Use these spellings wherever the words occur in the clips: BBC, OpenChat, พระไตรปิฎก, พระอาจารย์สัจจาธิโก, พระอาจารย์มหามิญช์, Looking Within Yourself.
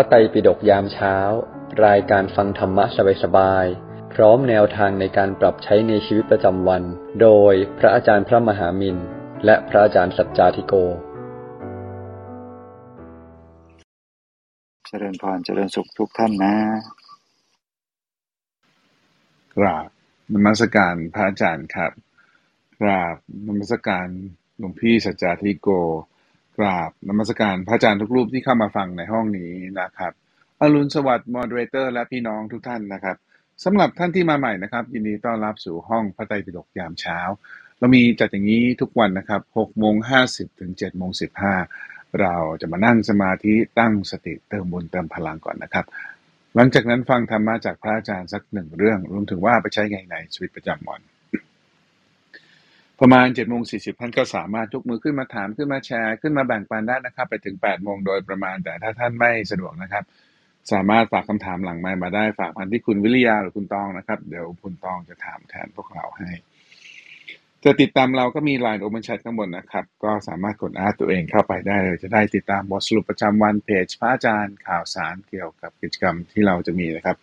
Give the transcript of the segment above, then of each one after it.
ระไตรปิฎกยามเช้ารายการฟังธรรมะสบายๆพร้อมแนวทางในการปรับใช้ในชีวิตประจำวันโดยพระอาจารย์พระมหามินท์และพระอาจารย์สัจจาธิโกเจริญพรเจริญสุขทุกท่านนะกราบนมัสการพระอาจารย์ครับกราบนมัสการหลวงพี่สัจจาธิโกกราบนมัสการพระอาจารย์ทุกรูปที่เข้ามาฟังในห้องนี้นะครับอรุณสวัสดิ์มอดเรเตอร์และพี่น้องทุกท่านนะครับสำหรับท่านที่มาใหม่นะครับยินดีต้อนรับสู่ห้องพระไตรปิฎกยามเช้าเรามีจัดอย่างนี้ทุกวันนะครับ 6:50 ถึง 7:15 เราจะมานั่งสมาธิตั้งสติเติมบุญเติมพลังก่อนนะครับหลังจากนั้นฟังธรรมะจากพระอาจารย์สักหนึ่งเรื่องรวมถึงว่าไปใช้ในชีวิตประจำวันประมาณ 7:40 ท่านก็สามารถยกมือขึ้นมาถามขึ้นมาแชร์ขึ้นมาแบ่งปันได้นะครับไปถึง 8:00 นโดยประมาณแต่ถ้าท่านไม่สะดวกนะครับสามารถฝากคำถามหลังไมค์มาได้ฝากมาที่คุณวิริยาหรือคุณตองนะครับเดี๋ยวคุณตองจะถามแทนพวกเราให้จะติดตามเราก็มี LINE OpenChat ข้างบนนะครับก็สามารถกดอาร์ตตัวเองเข้าไปได้เลยจะได้ติดตามบทสรุปประจำวันเพจพระอาจารย์ข่าวสารเกี่ยวกับกิจกรรมที่เราจะมีนะครับ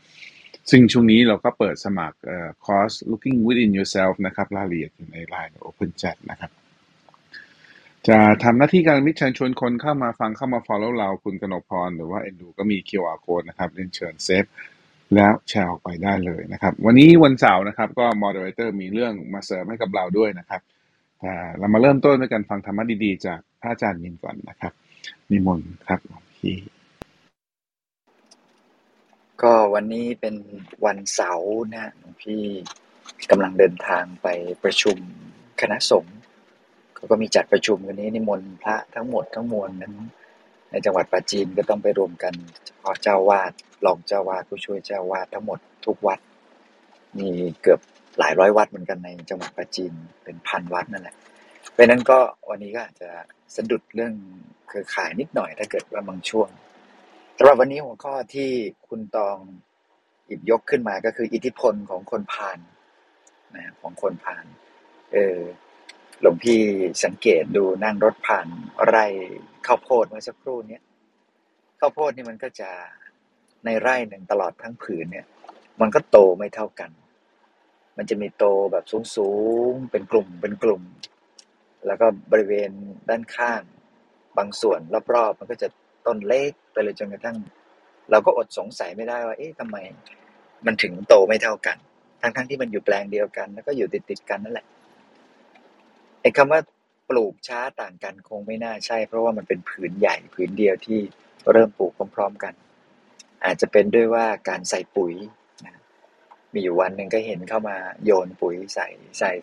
ซึ่งช่วงนี้เราก็เปิดสมัครคอร์ส Looking Within Yourself นะครับรายละเอียดอยู่ใน LINE OpenChat นะครับจะทำหน้าที่การมิตรเชิญชวนคนเข้ามาฟังเข้ามา follow เราคุณกนกพรหรือว่าเอ็นดูก็มี QR code นะครับเรียนเชิญเซฟแล้วแชร์ออกไปได้เลยนะครับวันนี้วันเสาร์นะครับก็มอดเรเตอร์มีเรื่องมาเสริมให้กับเราด้วยนะครับเรามาเริ่มต้นด้วยกันฟังธรรมะดีๆจากพระอาจารย์มินท์ก่อนนะครับนิมนต์ครับหลวงพี่ก็วันนี้เป็นวันเสาร์นะหลวงพี่กำลังเดินทางไปประชุมคณะสงฆ์ก็มีจัดประชุมวันนี้นิมนต์พระทั้งหมดทั้งมวลนั้นในจังหวัดปราจีนก็ต้องไปรวมกันเฉพาะเจ้าวาดรองเจ้าวาดผู้ช่วยเจ้าวาดทั้งหมดทุกวัดมีเกือบหลายร้อยวัดเหมือนกันในจังหวัดปราจีนเป็นพันวัดนั่นแหละเพราะนั้นก็วันนี้ก็อาจจะสะดุดเรื่องเครือข่ายนิดหน่อยถ้าเกิดว่าบางช่วงสำหรับวันนี้หัวข้อที่คุณตองหยิบยกขึ้นมาก็คืออิทธิพลของคนพาลนะของคนพาลหลวงพี่สังเกตดูนั่งรถผ่านไร่ข้าวโพดเมื่อสักครู่นี้ข้าวโพดนี่มันก็จะในไร่หนึ่งตลอดทั้งผืนเนี่ยมันก็โตไม่เท่ากันมันจะมีโตแบบสูงๆเป็นกลุ่มเป็นกลุ่มแล้วก็บริเวณด้านข้างบางส่วนรอบๆมันก็จะต้นเล็กไปเลยจนกระทั่งเราก็อดสงสัยไม่ได้ว่าเอ๊ะทำไมมันถึงโตไม่เท่ากันทั้งๆที่มันอยู่แปลงเดียวกันแล้วก็อยู่ติดๆกันนั่นแหละไอ้คำว่าปลูกช้าต่างกันคงไม่น่าใช่เพราะว่ามันเป็นผืนใหญ่ผืนเดียวที่เริ่มปลูกพร้อมๆกันอาจจะเป็นด้วยว่าการใส่ปุ๋ยนะมีอยู่วันหนึ่งก็เห็นเข้ามาโยนปุ๋ยใ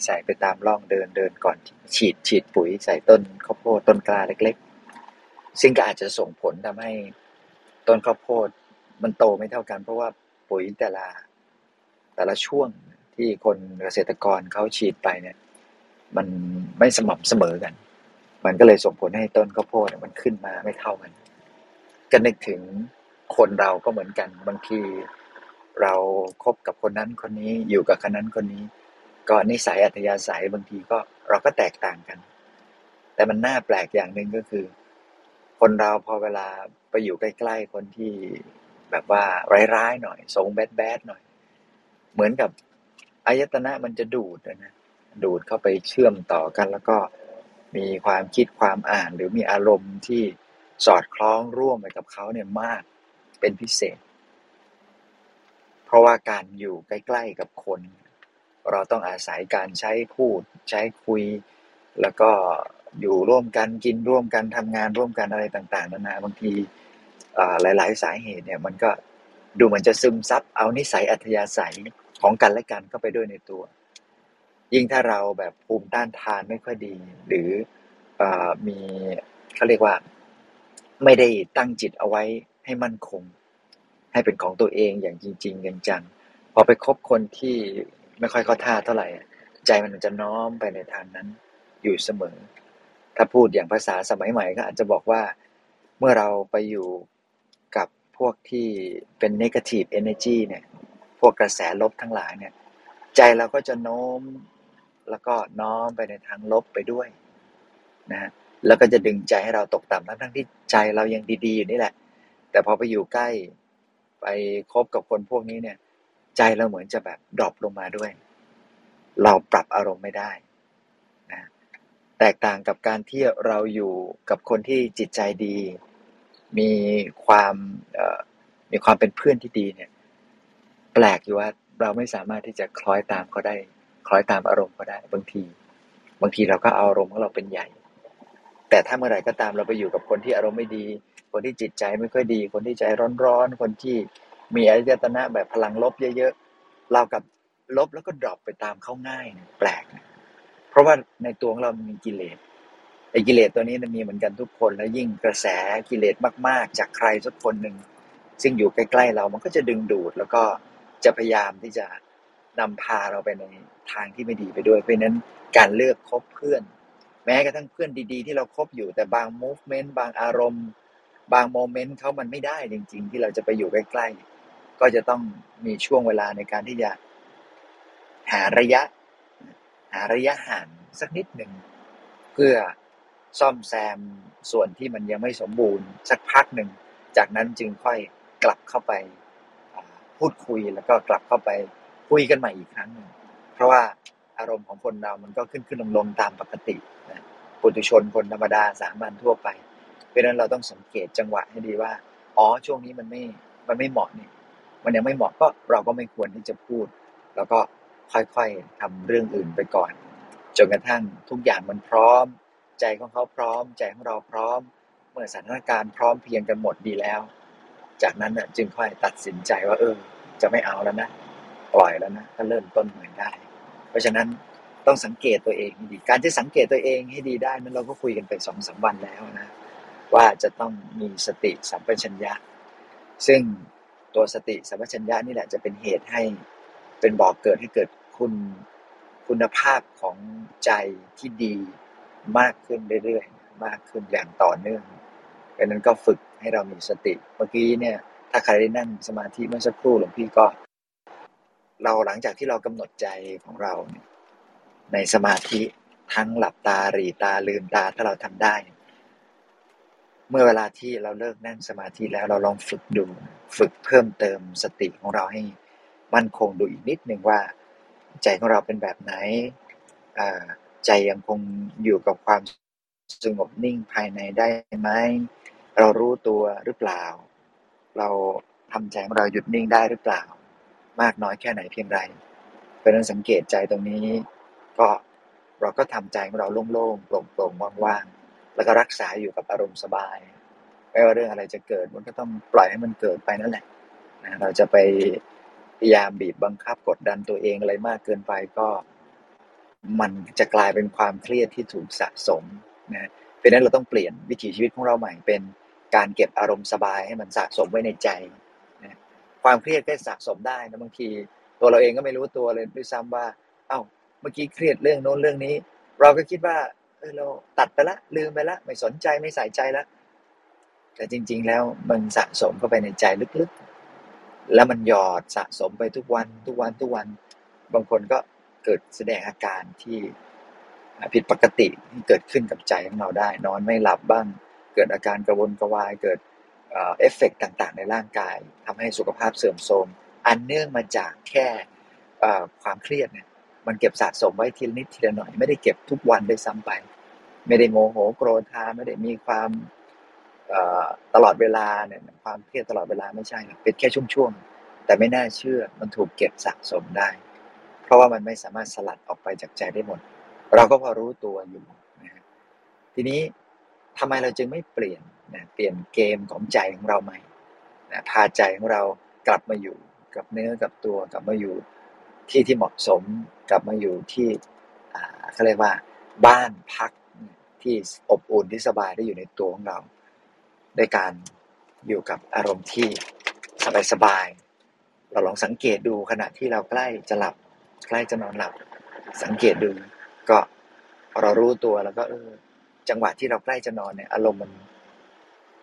ส่ไปตามร่องเดินก่อนฉีดปุ๋ยใส่ต้นข้าวโพดต้นกล้าเล็กๆซึ่งก็อาจจะส่งผลทำให้ต้นข้าวโพดมันโตไม่เท่ากันเพราะว่าปุ๋ยแต่ละช่วงที่คนเกษตรกรเขาฉีดไปเนี่ยมันไม่สม่ำเสมอกันมันก็เลยส่งผลให้ต้นข้าวโพดมันขึ้นมาไม่เท่ากันก็นึกถึงคนเราก็เหมือนกันบางทีเราคบกับคนนั้นคนนี้อยู่กับคนนั้นคนนี้ก็นิสัยอัธยาศัยบางทีก็เราก็แตกต่างกันแต่มันน่าแปลกอย่างนึงก็คือคนเราพอเวลาไปอยู่ใกล้ๆคนที่แบบว่าร้ายๆหน่อยทรงแบดๆหน่อยเหมือนกับอายตนะมันจะดูดเข้าไปเชื่อมต่อกันแล้วก็มีความคิดความอ่านหรือมีอารมณ์ที่สอดคล้องร่วมไปกับเขาเนี่ยมากเป็นพิเศษเพราะว่าการอยู่ใกล้ๆกับคนเราต้องอาศัยการใช้พูดใช้คุยแล้วก็อยู่ร่วมกันกินร่วมกันทำงานร่วมกันอะไรต่างๆนานาบางทีหลายๆสาเหตุเนี่ยมันก็ดูเหมือนจะซึมซับเอานิสัยอัธยาศัยของกันและกันเข้าไปด้วยในตัวยิ่งถ้าเราแบบภูมิต้านทานไม่ค่อยดีหรือมีเขาเรียกว่าไม่ได้ตั้งจิตเอาไว้ให้มั่นคงให้เป็นของตัวเองอย่างจริงๆจังๆพอไปคบคนที่ไม่ค่อยเข้าท่าเท่าไหร่ใจมันจะน้อมไปในทางนั้นอยู่เสมอถ้าพูดอย่างภาษาสมัยใหม่ก็อาจจะบอกว่าเมื่อเราไปอยู่กับพวกที่เป็น negative energy เนี่ยพวกกระแสลบทั้งหลายเนี่ยใจเราก็จะโน้มแล้วก็น้อมไปในทางลบไปด้วยนะแล้วก็จะดึงใจให้เราตกต่ำทั้งที่ใจเรายังดีๆอยู่นี่แหละ แต่พอไปอยู่ใกล้ไปคบกับคนพวกนี้เนี่ยใจเราเหมือนจะแบบดรอปลงมาด้วยเราปรับอารมณ์ไม่ได้นะแตกต่างกับการที่เราอยู่กับคนที่จิตใจดีมีความเป็นเพื่อนที่ดีเนี่ยแปลกอยู่ว่าเราไม่สามารถที่จะคล้อยตามเขาได้คล้อยตามอารมณ์เขาได้บางทีเราก็เอาอารมณ์ของเราเป็นใหญ่แต่ถ้าเมื่อไหร่ก็ตามเราไปอยู่กับคนที่อารมณ์ไม่ดีคนที่จิตใจไม่ค่อยดีคนที่ใจร้อนๆคนที่มีอายตนะแบบพลังลบเยอะๆเรากับลบแล้วก็ดรอปไปตามเขาง่ายนะแปลกนะเพราะว่าในตัวของเรามีกิเลสไอ้กิเลสตัวนี้มันมีเหมือนกันทุกคนแล้วยิ่งกระแสกิเลสมากๆจากใครสักคนนึงซึ่งอยู่ใกล้ๆเรามันก็จะดึงดูดแล้วก็จะพยายามที่จะนำพาเราไปในทางที่ไม่ดีไปด้วยเพราะนั้นการเลือกคบเพื่อนแม้กระทั่งเพื่อนดีๆที่เราคบอยู่แต่บาง movement บางอารมณ์บาง moment เขามันไม่ได้จริงๆที่เราจะไปอยู่ใกล้ๆก็จะต้องมีช่วงเวลาในการที่จะหาระยะห่างสักนิดหนึ่งเพื่อซ่อมแซมส่วนที่มันยังไม่สมบูรณ์สักพักหนึ่งจากนั้นจึงค่อยกลับเข้าไปพูดคุยแล้วก็กลับเข้าไปคุยกันใหม่อีกครั้งนึงเพราะว่าอารมณ์ของคนเรามันก็ขึ้นลงๆตามปกตินะปุถุชนคนธรรมดาสามัญทั่วไปเพราะฉะนั้นเราต้องสังเกตจังหวะให้ดีว่าอ๋อช่วงนี้มันไม่เหมาะนี่มันยังไม่เหมาะก็เราก็ไม่ควรที่จะพูดแล้วก็ค่อยๆทำเรื่องอื่นไปก่อนจนกระทั่งทุกอย่างมันพร้อมใจของเขาพร้อมใจของเราพร้อมเมื่อสถานการณ์พร้อมเพียงกันหมดดีแล้วจากนั้นน่ะจึงค่อยตัดสินใจว่าจะไม่เอาแล้วนะปล่อยแล้วนะก็เริ่มต้นใหม่ได้เพราะฉะนั้นต้องสังเกตตัวเองให้ดีการจะสังเกตตัวเองให้ดีได้นั้นเราก็คุยกันไป 2-3 วันแล้วนะว่าจะต้องมีสติสัมปชัญญะซึ่งตัวสติสัมปชัญญะนี่แหละจะเป็นเหตุให้เป็นบ่อเกิดให้เกิดคุณภาพของใจที่ดีมากขึ้นเรื่อยๆมากขึ้นอย่างต่อเนื่องดังนั้นก็ฝึกให้เรามีสติเมื่อกี้เนี่ยถ้าใครได้นั่งสมาธิเมื่อสักครู่หลวงพี่ก็เราหลังจากที่เรากำหนดใจของเราในสมาธิทั้งหลับตาหรี่ตาลืมตาถ้าเราทำได้เมื่อเวลาที่เราเลิกนั่งสมาธิแล้วเราลองฝึกดูฝึกเพิ่มเติมสติของเราให้มั่นคงดูอีกนิดนึงว่าใจของเราเป็นแบบไหนใจยังคงอยู่กับความสงบนิ่งภายในได้ไหมเรารู้ตัวหรือเปล่าเราทำใจของเราหยุดนิ่งได้หรือเปล่ามากน้อยแค่ไหนเพียงไรเพราะฉะนั้นสังเกตใจตรงนี้ก็เราก็ทำใจของเราโล่งๆโปร่งๆว่างๆแล้วก็รักษาอยู่กับอารมณ์สบายไม่ว่าเรื่องอะไรจะเกิดมันก็ต้องปล่อยให้มันเกิดไปนั่นแหละนะเราจะไปพยายามบีบบังคับกดดันตัวเองอะไรมากเกินไปก็มันจะกลายเป็นความเครียดที่ถูกสะสมนะเพราะฉะนั้นเราต้องเปลี่ยนวิถีชีวิตของเราใหม่เป็นการเก็บอารมณ์สบายให้มันสะสมไว้ในใจนะความเครียดก็สะสมได้นะบางทีตัวเราเองก็ไม่รู้ตัวเลยด้วยซ้ำว่าเมื่อกี้เครียดเรื่องโน้นเรื่องนี้เราก็คิดว่าเราตัดไปละลืมไปละไม่สนใจไม่ใส่ใจละแต่จริงๆแล้วมันสะสมเข้าไปในใจลึกๆแล้วมันหยอดสะสมไปทุกวันบางคนก็เกิดแสดงอาการที่ผิดปกติที่เกิดขึ้นกับใจของเราได้นอนไม่หลับบ้างเกิดอาการกระวนกระวายเกิดเอฟเฟกต์ต่างๆในร่างกายทำให้สุขภาพเสื่อมโทรมอันเนื่องมาจากแค่ความเครียดเนี่ยมันเก็บสะสมไว้ทีละนิดทีละหน่อยไม่ได้เก็บทุกวันด้วยซ้ำไปไม่ได้โมโหโกรธาไม่ได้มีความตลอดเวลาเนี่ยความเครียดตลอดเวลาไม่ใช่เป็นแค่ช่วงๆแต่ไม่น่าเชื่อมันถูกเก็บสะสมได้เพราะว่ามันไม่สามารถสลัดออกไปจากใจได้หมดเราก็พอรู้ตัวอยู่นะฮะทีนี้ทำไมเราจึงไม่เปลี่ยนนะเปลี่ยนเกมของใจของเราใหม่นะพาใจของเรากลับมาอยู่กับเนื้อกับตัวกลับมาอยู่ที่ที่เหมาะสมกลับมาอยู่ที่เขาเรียกว่าบ้านพักที่อบอุ่นที่สบายได้อยู่ในตัวของเราด้วยการอยู่กับอารมณ์ที่สบายๆเราลองสังเกตดูขณะที่เราใกล้จะหลับใกล้จะนอนหลับสังเกตดูก็เรารู้ตัวแล้วก็จังหวะที่เราใกล้จะนอนเนี่ยอารมณ์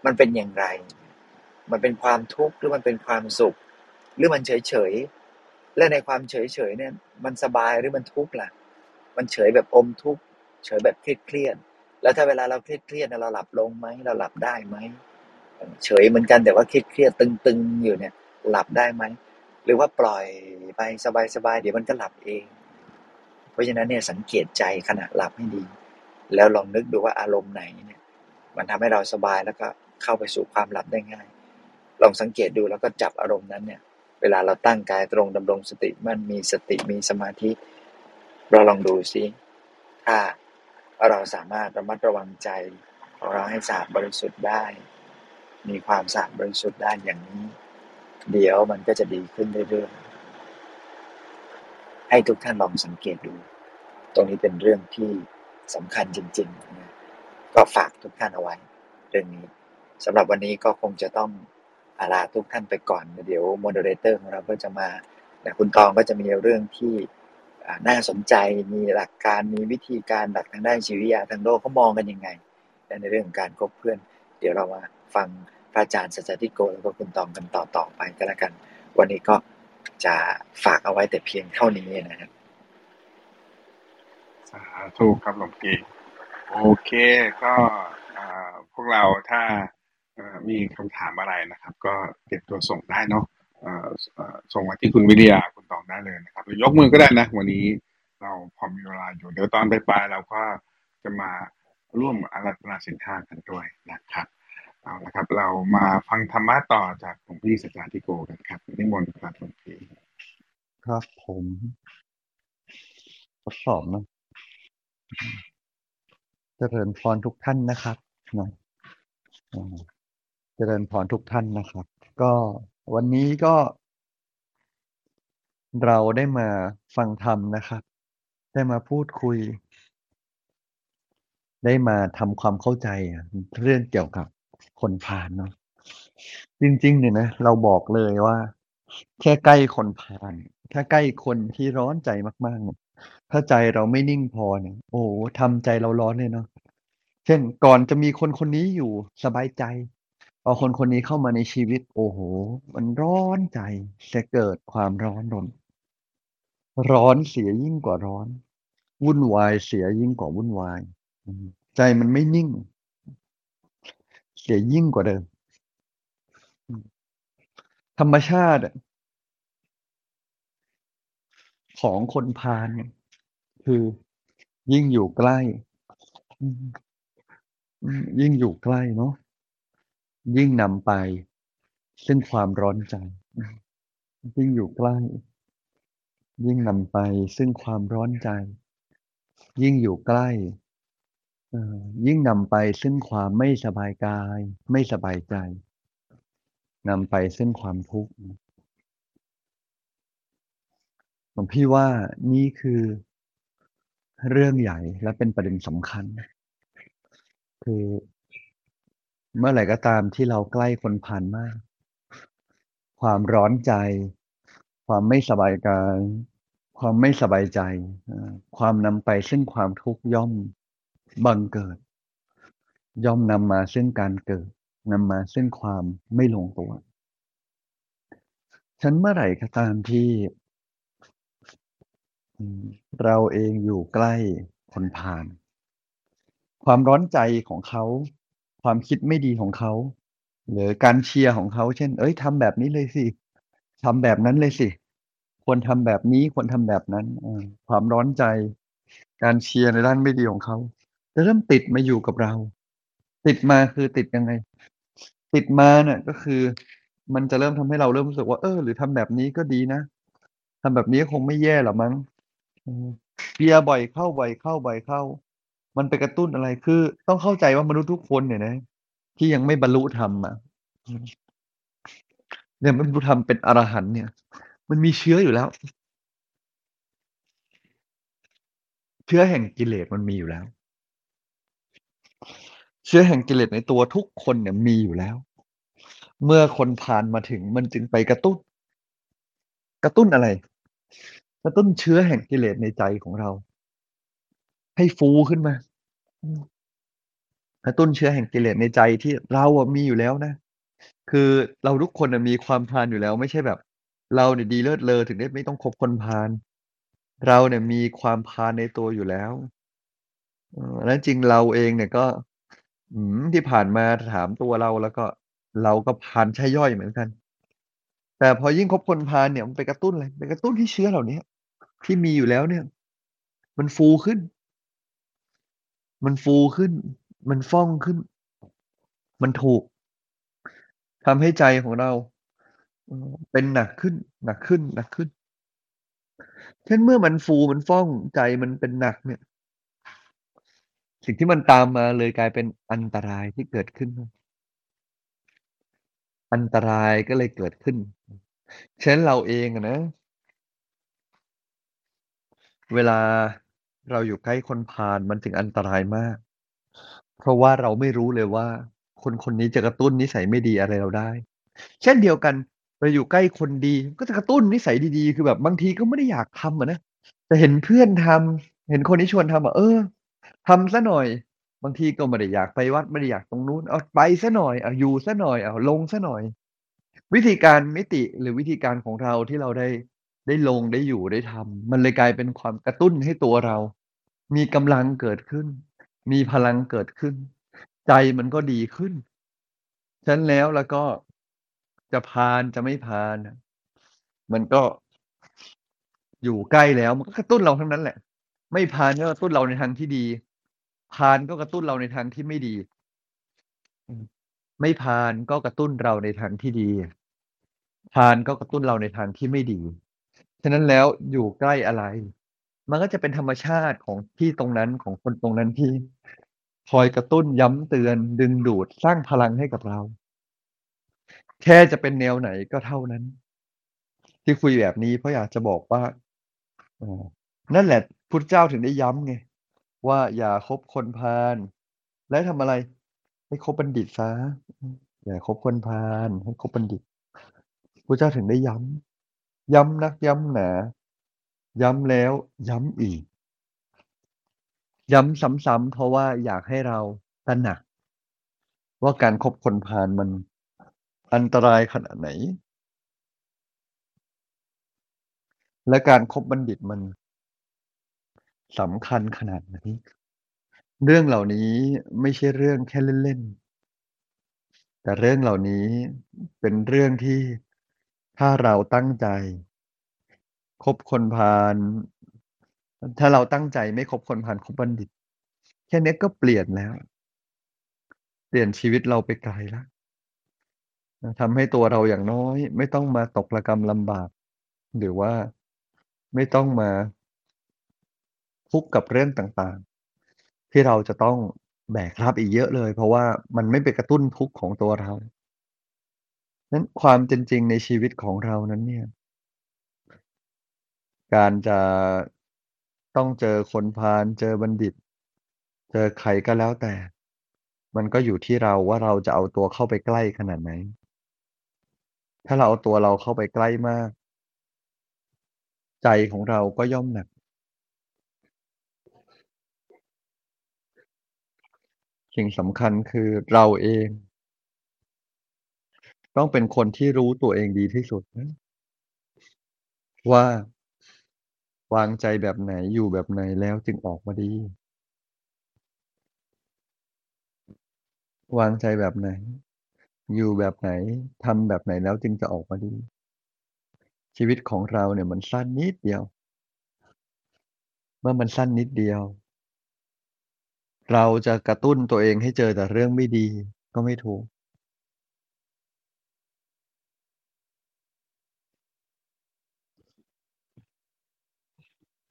มันเป็นอย่างไรมันเป็นความทุกข์หรือมันเป็นความสุขหรือมันเฉยๆและในความเฉยๆเนี่ยมันสบายหรือมันทุกข์ล่ะมันเฉยแบบอมทุกข์เฉยแบบเครียดๆแล้วถ้าเวลาเราเครียดๆเราหลับลงไหมเราหลับได้ไหม เฉยเหมือนกันแต่ว่าเครียดๆตึงๆอยู่เนี่ยหลับได้ไหมหรือว่าปล่อยไปสบายๆเดี๋ยวมันก็หลับเองเพราะฉะนั้นเนี่ยสังเกตใจขณะหลับให้ดีแล้วลองนึกดูว่าอารมณ์ไหนเนี่ยมันทำให้เราสบายแล้วก็เข้าไปสู่ความหลับได้ง่ายลองสังเกตดูแล้วก็จับอารมณ์นั้นเนี่ยเวลาเราตั้งกายตรงดำรงสติมั่นมีสติมีสมาธิเราลองดูซิถ้าเราสามารถระมัดระวังใจของเราให้สะอาดบริสุทธิ์ได้มีความสะอาดบริสุทธิ์ได้อย่างนี้เดี๋ยวมันก็จะดีขึ้นเรื่อยๆให้ทุกท่านลองสังเกตดูตรงนี้เป็นเรื่องที่สำคัญจริงๆนะก็ฝากทุกท่านเอาไว้เรื่องนี้สำหรับวันนี้ก็คงจะต้องลาทุกท่านไปก่อนเดี๋ยวโมเดอเรเตอร์ของเราก็จะมาแต่คุณตองก็จะมีเรื่องที่น่าสนใจมีหลักการมีวิธีการหลักทางด้านจิตวิทยาทางโลกเขามองกันยังไงในเรื่องการคบเพื่อนเดี๋ยวเรามาฟังพระอาจารย์สัจจทิโกแล้วก็คุณตองกันต่อไปก็แล้วกันวันนี้ก็จะฝากเอาไว้แต่เพียงเท่านี้นะครับสาธุครับหลวงพี่โอเคก็พวกเราถ้ามีคำถามอะไรนะครับก็เตรียมตัวส่งได้เนาะส่งมาที่คุณวิทยาคุณตองได้เลยนะครับหรือยกมือก็ได้นะวันนี้เราพอมีเวลาอยู่เดี๋ยวตอนไปเราก็จะมาร่วมอาราธนาศีลห้ากันด้วยนะครับเอาละครับเรามาฟังธรรมะต่อจากหลวงพี่สัจจทิโกกันครับนิมนต์ครับหลวงพี่ครับผมทดสอบนะเจริญพรทุกท่านนะครับนะเจริญพรทุกท่านนะครับก็วันนี้ก็เราได้มาฟังธรรมนะครับได้มาพูดคุยได้มาทำความเข้าใจเรื่องเกี่ยวกับคนพาลเนาะจริงๆเนี่ยนะเราบอกเลยว่าแค่ใกล้คนพาลถ้าใกล้คนที่ร้อนใจมากๆถ้าใจเราไม่นิ่งพอเนี่ยโอ้ทำใจเราร้อนเลยเนาะเช่นก่อนจะมีคนนี้อยู่สบายใจพอคนนี้เข้ามาในชีวิตโอ้โหมันร้อนใจจะเกิดความร้อนเสียยิ่งกว่าร้อนวุ่นวายเสียยิ่งกว่าวุ่นวายใจมันไม่นิ่งเสียยิ่งกว่าเดิมธรรมชาติของคนพาลคือยิ่งอยู่ใกล้เนาะยิ่งนำไปซึ่งความร้อนใจยิ่งอยู่ใกล้ยิ่งนำไปซึ่งความร้อนใจยิ่งอยู่ใกล้ยิ่งนำไปซึ่งความไม่สบายกายไม่สบายใจนำไปซึ่งความทุกข์ผมพี่ว่านี่คือเรื่องใหญ่และเป็นประเด็นสำคัญคือเมื่อไหร่ก็ตามที่เราใกล้คนพาลมากความร้อนใจความไม่สบายกายความไม่สบายใจความนำไปซึ่งความทุกข์ย่อมบังเกิดย่อมนำมาซึ่งการเกิดนำมาซึ่งความไม่ลงตัวฉันเมื่อไหร่ก็ตามที่เราเองอยู่ใกล้คนพาลความร้อนใจของเขาความคิดไม่ดีของเขาหรือการเชียร์ของเขาเช่นเอ้ยทำแบบนี้เลยสิทำแบบนั้นเลยสิควรทำแบบนี้ควรทำแบบนั้นความร้อนใจการเชียร์ในด้านไม่ดีของเขาจะเริ่มติดมาอยู่กับเราติดมาคือติดยังไงติดมาเนี่ยก็คือมันจะเริ่มทำให้เราเริ่มรู้สึกว่าหรือทำแบบนี้ก็ดีนะทำแบบนี้คงไม่แย่หรอกมั้งเชียร์บ่อยเข้ามันไปกระตุ้นอะไรคือต้องเข้าใจว่ามนุษย์ทุกคนเนี่ยนะที่ยังไม่บรรลุธรรมเนี่ยบรรลุธรรมเป็นอรหันต์เนี่ยมันมีเชื้ออยู่แล้วเชื้อแห่งกิเลสมันมีอยู่แล้วเชื้อแห่งกิเลสในตัวทุกคนเนี่ยมีอยู่แล้วเมื่อคนผ่านมาถึงมันจึงไปกระตุ้นอะไรกระตุ้นเชื้อแห่งกิเลสในใจของเราให้ฟูขึ้นมากระตุ้นเชื้อแห่งกิเลสในใจที่เรามีอยู่แล้วนะคือเราทุกคนมีความพาลอยู่แล้วไม่ใช่แบบเราเนี่ยดีเลิศเลอถึงได้ไม่ต้องคบคนพาลเราเนี่ยมีความพาลในตัวอยู่แล้วและจริงเราเองเนี่ยก็ที่ผ่านมาถามตัวเราแล้วก็ เราก็พานใช่ย่อยเหมือนกัน แต่พอยิ่งคบคนพานเนี่ยมันไปกระตุ้นอะไรไปกระตุ้นที่เชื้อเหล่านี้ที่มีอยู่แล้วเนี่ยมันฟูขึ้นมันฟ่องขึ้นมันถูกทำให้ใจของเราเป็นหนักขึ้นเช่นเมื่อมันฟูมันฟ่องใจมันเป็นหนักเนี่ยสิ่งที่มันตามมาเลยกลายเป็นอันตรายที่เกิดขึ้นอันตรายก็เลยเกิดขึ้นเช่นเราเองนะเวลาเราอยู่ใกล้คนพาลมันถึงอันตรายมากเพราะว่าเราไม่รู้เลยว่าคนคนนี้จะกระตุ้นนิสัยไม่ดีอะไรเราได้เช่นเดียวกันเราอยู่ใกล้คนดีก็จะกระตุ้นนิสัยดีๆคือแบบบางทีก็ไม่ได้อยากทำนะแต่เห็นเพื่อนทำเห็นคนที่ชวนทำทำซะหน่อยบางทีก็ไม่ได้อยากไปวัดไม่ได้อยากตรงนู้นเอาไปซะหน่อยเอาอยู่ซะหน่อยเอาลงซะหน่อยวิธีการมิติหรือวิธีการของเราที่เราได้ลงได้อยู่ได้ทำมันเลยกลายเป็นความกระตุ้นให้ตัวเรามีกำลังเกิดขึ้นมีพลังเกิดขึ้นใจมันก็ดีขึ้นฉะนั้นแล้วก็จะพาลจะไม่พาลมันก็อยู่ใกล้แล้วมันก็กระตุ้นเราทั้งนั้นแหละไม่พาลก็กระตุ้นเราในทางที่ดีพาลก็กระตุ้นเราในทางที่ไม่ดีไม่พาลก็กระตุ้นเราในทางที่ดีพาลก็กระตุ้นเราในทางที่ไม่ดีฉะนั้นแล้วอยู่ใกล้อะไรมันก็จะเป็นธรรมชาติของที่ตรงนั้นของคนตรงนั้นที่คอยกระตุ้นย้ำเตือนดึงดูดสร้างพลังให้กับเราแค่จะเป็นแนวไหนก็เท่านั้นที่คุยแบบนี้เพราะอยากจะบอกว่านั่นแหละพุทธเจ้าถึงได้ย้ำไงว่าอย่าคบคนพาลและทำอะไรให้คบบัณฑิตซะอย่าคบคนพาลให้คบบัณฑิตพุทธเจ้าถึงได้ย้ำนักย้ำหนาย้ำแล้วย้ำอีกย้ำซ้ำๆเพราะว่าอยากให้เราตระหนักว่าการคบคนพาลมันอันตรายขนาดไหนและการคบบัณฑิตมันสำคัญขนาดไหนเรื่องเหล่านี้ไม่ใช่เรื่องแค่เล่นๆแต่เรื่องเหล่านี้เป็นเรื่องที่ถ้าเราตั้งใจคบคนพาลถ้าเราตั้งใจไม่คบคนพาลคบบัณฑิตแค่นี้ก็เปลี่ยนแล้วเปลี่ยนชีวิตเราไปไกลแล้วทำให้ตัวเราอย่างน้อยไม่ต้องมาตกระกำลำบากหรือว่าไม่ต้องมาทุกข์กับเรื่องต่างๆที่เราจะต้องแบกรับอีกเยอะเลยเพราะว่ามันไม่ไปกระตุ้นทุกข์ของตัวเรานั้นความจริงในชีวิตของเรานั้นเนี่ยการจะต้องเจอคนพาลเจอบัณฑิตเจอใครก็แล้วแต่มันก็อยู่ที่เราว่าเราจะเอาตัวเข้าไปใกล้ขนาดไหนถ้าเราเอาตัวเราเข้าไปใกล้มากใจของเราก็ย่อมหนักสิ่งสำคัญคือเราเองต้องเป็นคนที่รู้ตัวเองดีที่สุดนะว่าวางใจแบบไหนอยู่แบบไหนแล้วจึงออกมาดีวางใจแบบไหนอยู่แบบไหนทำแบบไหนแล้วจึงจะออกมาดีชีวิตของเราเนี่ยมันสั้นนิดเดียวเมื่อมันสั้นนิดเดียวเราจะกระตุ้นตัวเองให้เจอแต่เรื่องไม่ดีก็ไม่ถูก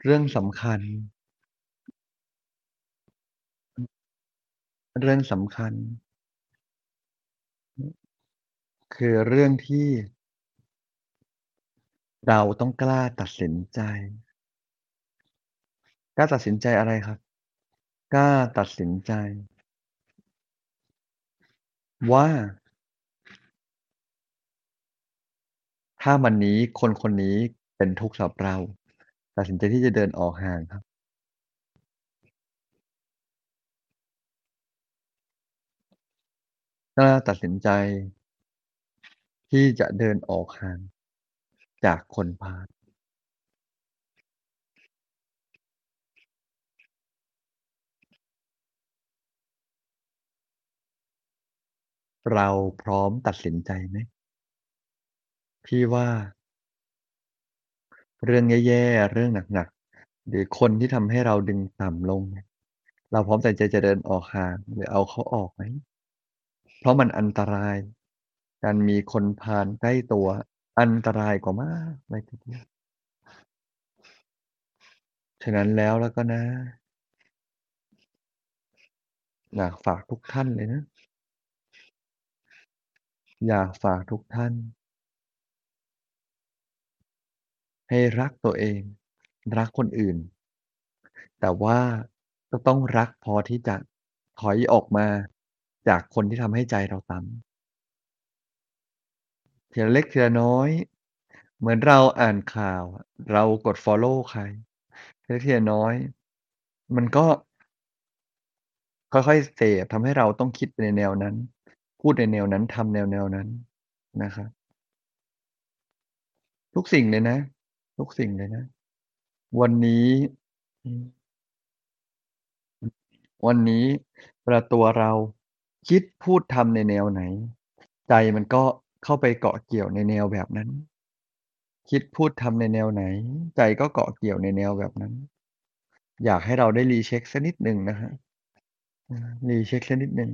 เรื่องสำคัญคือเรื่องที่เราต้องกล้าตัดสินใจกล้าตัดสินใจอะไรครับกล้าตัดสินใจว่าถ้าวันนี้คนคนนี้เป็นทุกข์สำหรับเราตัดสินใจที่จะเดินออกห่างครับกล้าตัดสินใจที่จะเดินออกห่างจากคนพาล เราพร้อมตัดสินใจไหมพี่ว่าเรื่องแย่ๆเรื่องหนักๆหรือคนที่ทำให้เราดึงต่ำลงเนี่ยเราพร้อมใจจะเดินออกห่างหรือเอาเขาออกไหมเพราะมันอันตรายการมีคนผ่านใกล้ตัวอันตรายกว่ามากเลยทีเดียวฉะนั้นแล้วก็นะอยากฝากทุกท่านเลยนะอยากฝากทุกท่านให้รักตัวเองรักคนอื่นแต่ว่าก็ต้องรักพอที่จะถอยออกมาจากคนที่ทำให้ใจเราต่ำทีละเล็กทีละน้อยเหมือนเราอ่านข่าวเรากด follow ใครทีละเล็กทีละน้อยมันก็ค่อยๆเสพทำให้เราต้องคิดในแนวนั้นพูดในแนวนั้นทำแนวนั้นนะครับทุกสิ่งเลยนะทุกสิ่งเลยนะวันนี้เวลาตัวเราคิดพูดทำในแนวไหนใจมันก็เข้าไปเกาะเกี่ยวในแนวแบบนั้นคิดพูดทำในแนวไหนใจก็เกาะเกี่ยวในแนวแบบนั้นอยากให้เราได้รีเช็คสักนิดนึงนะฮะรีเช็คสักนิดนึง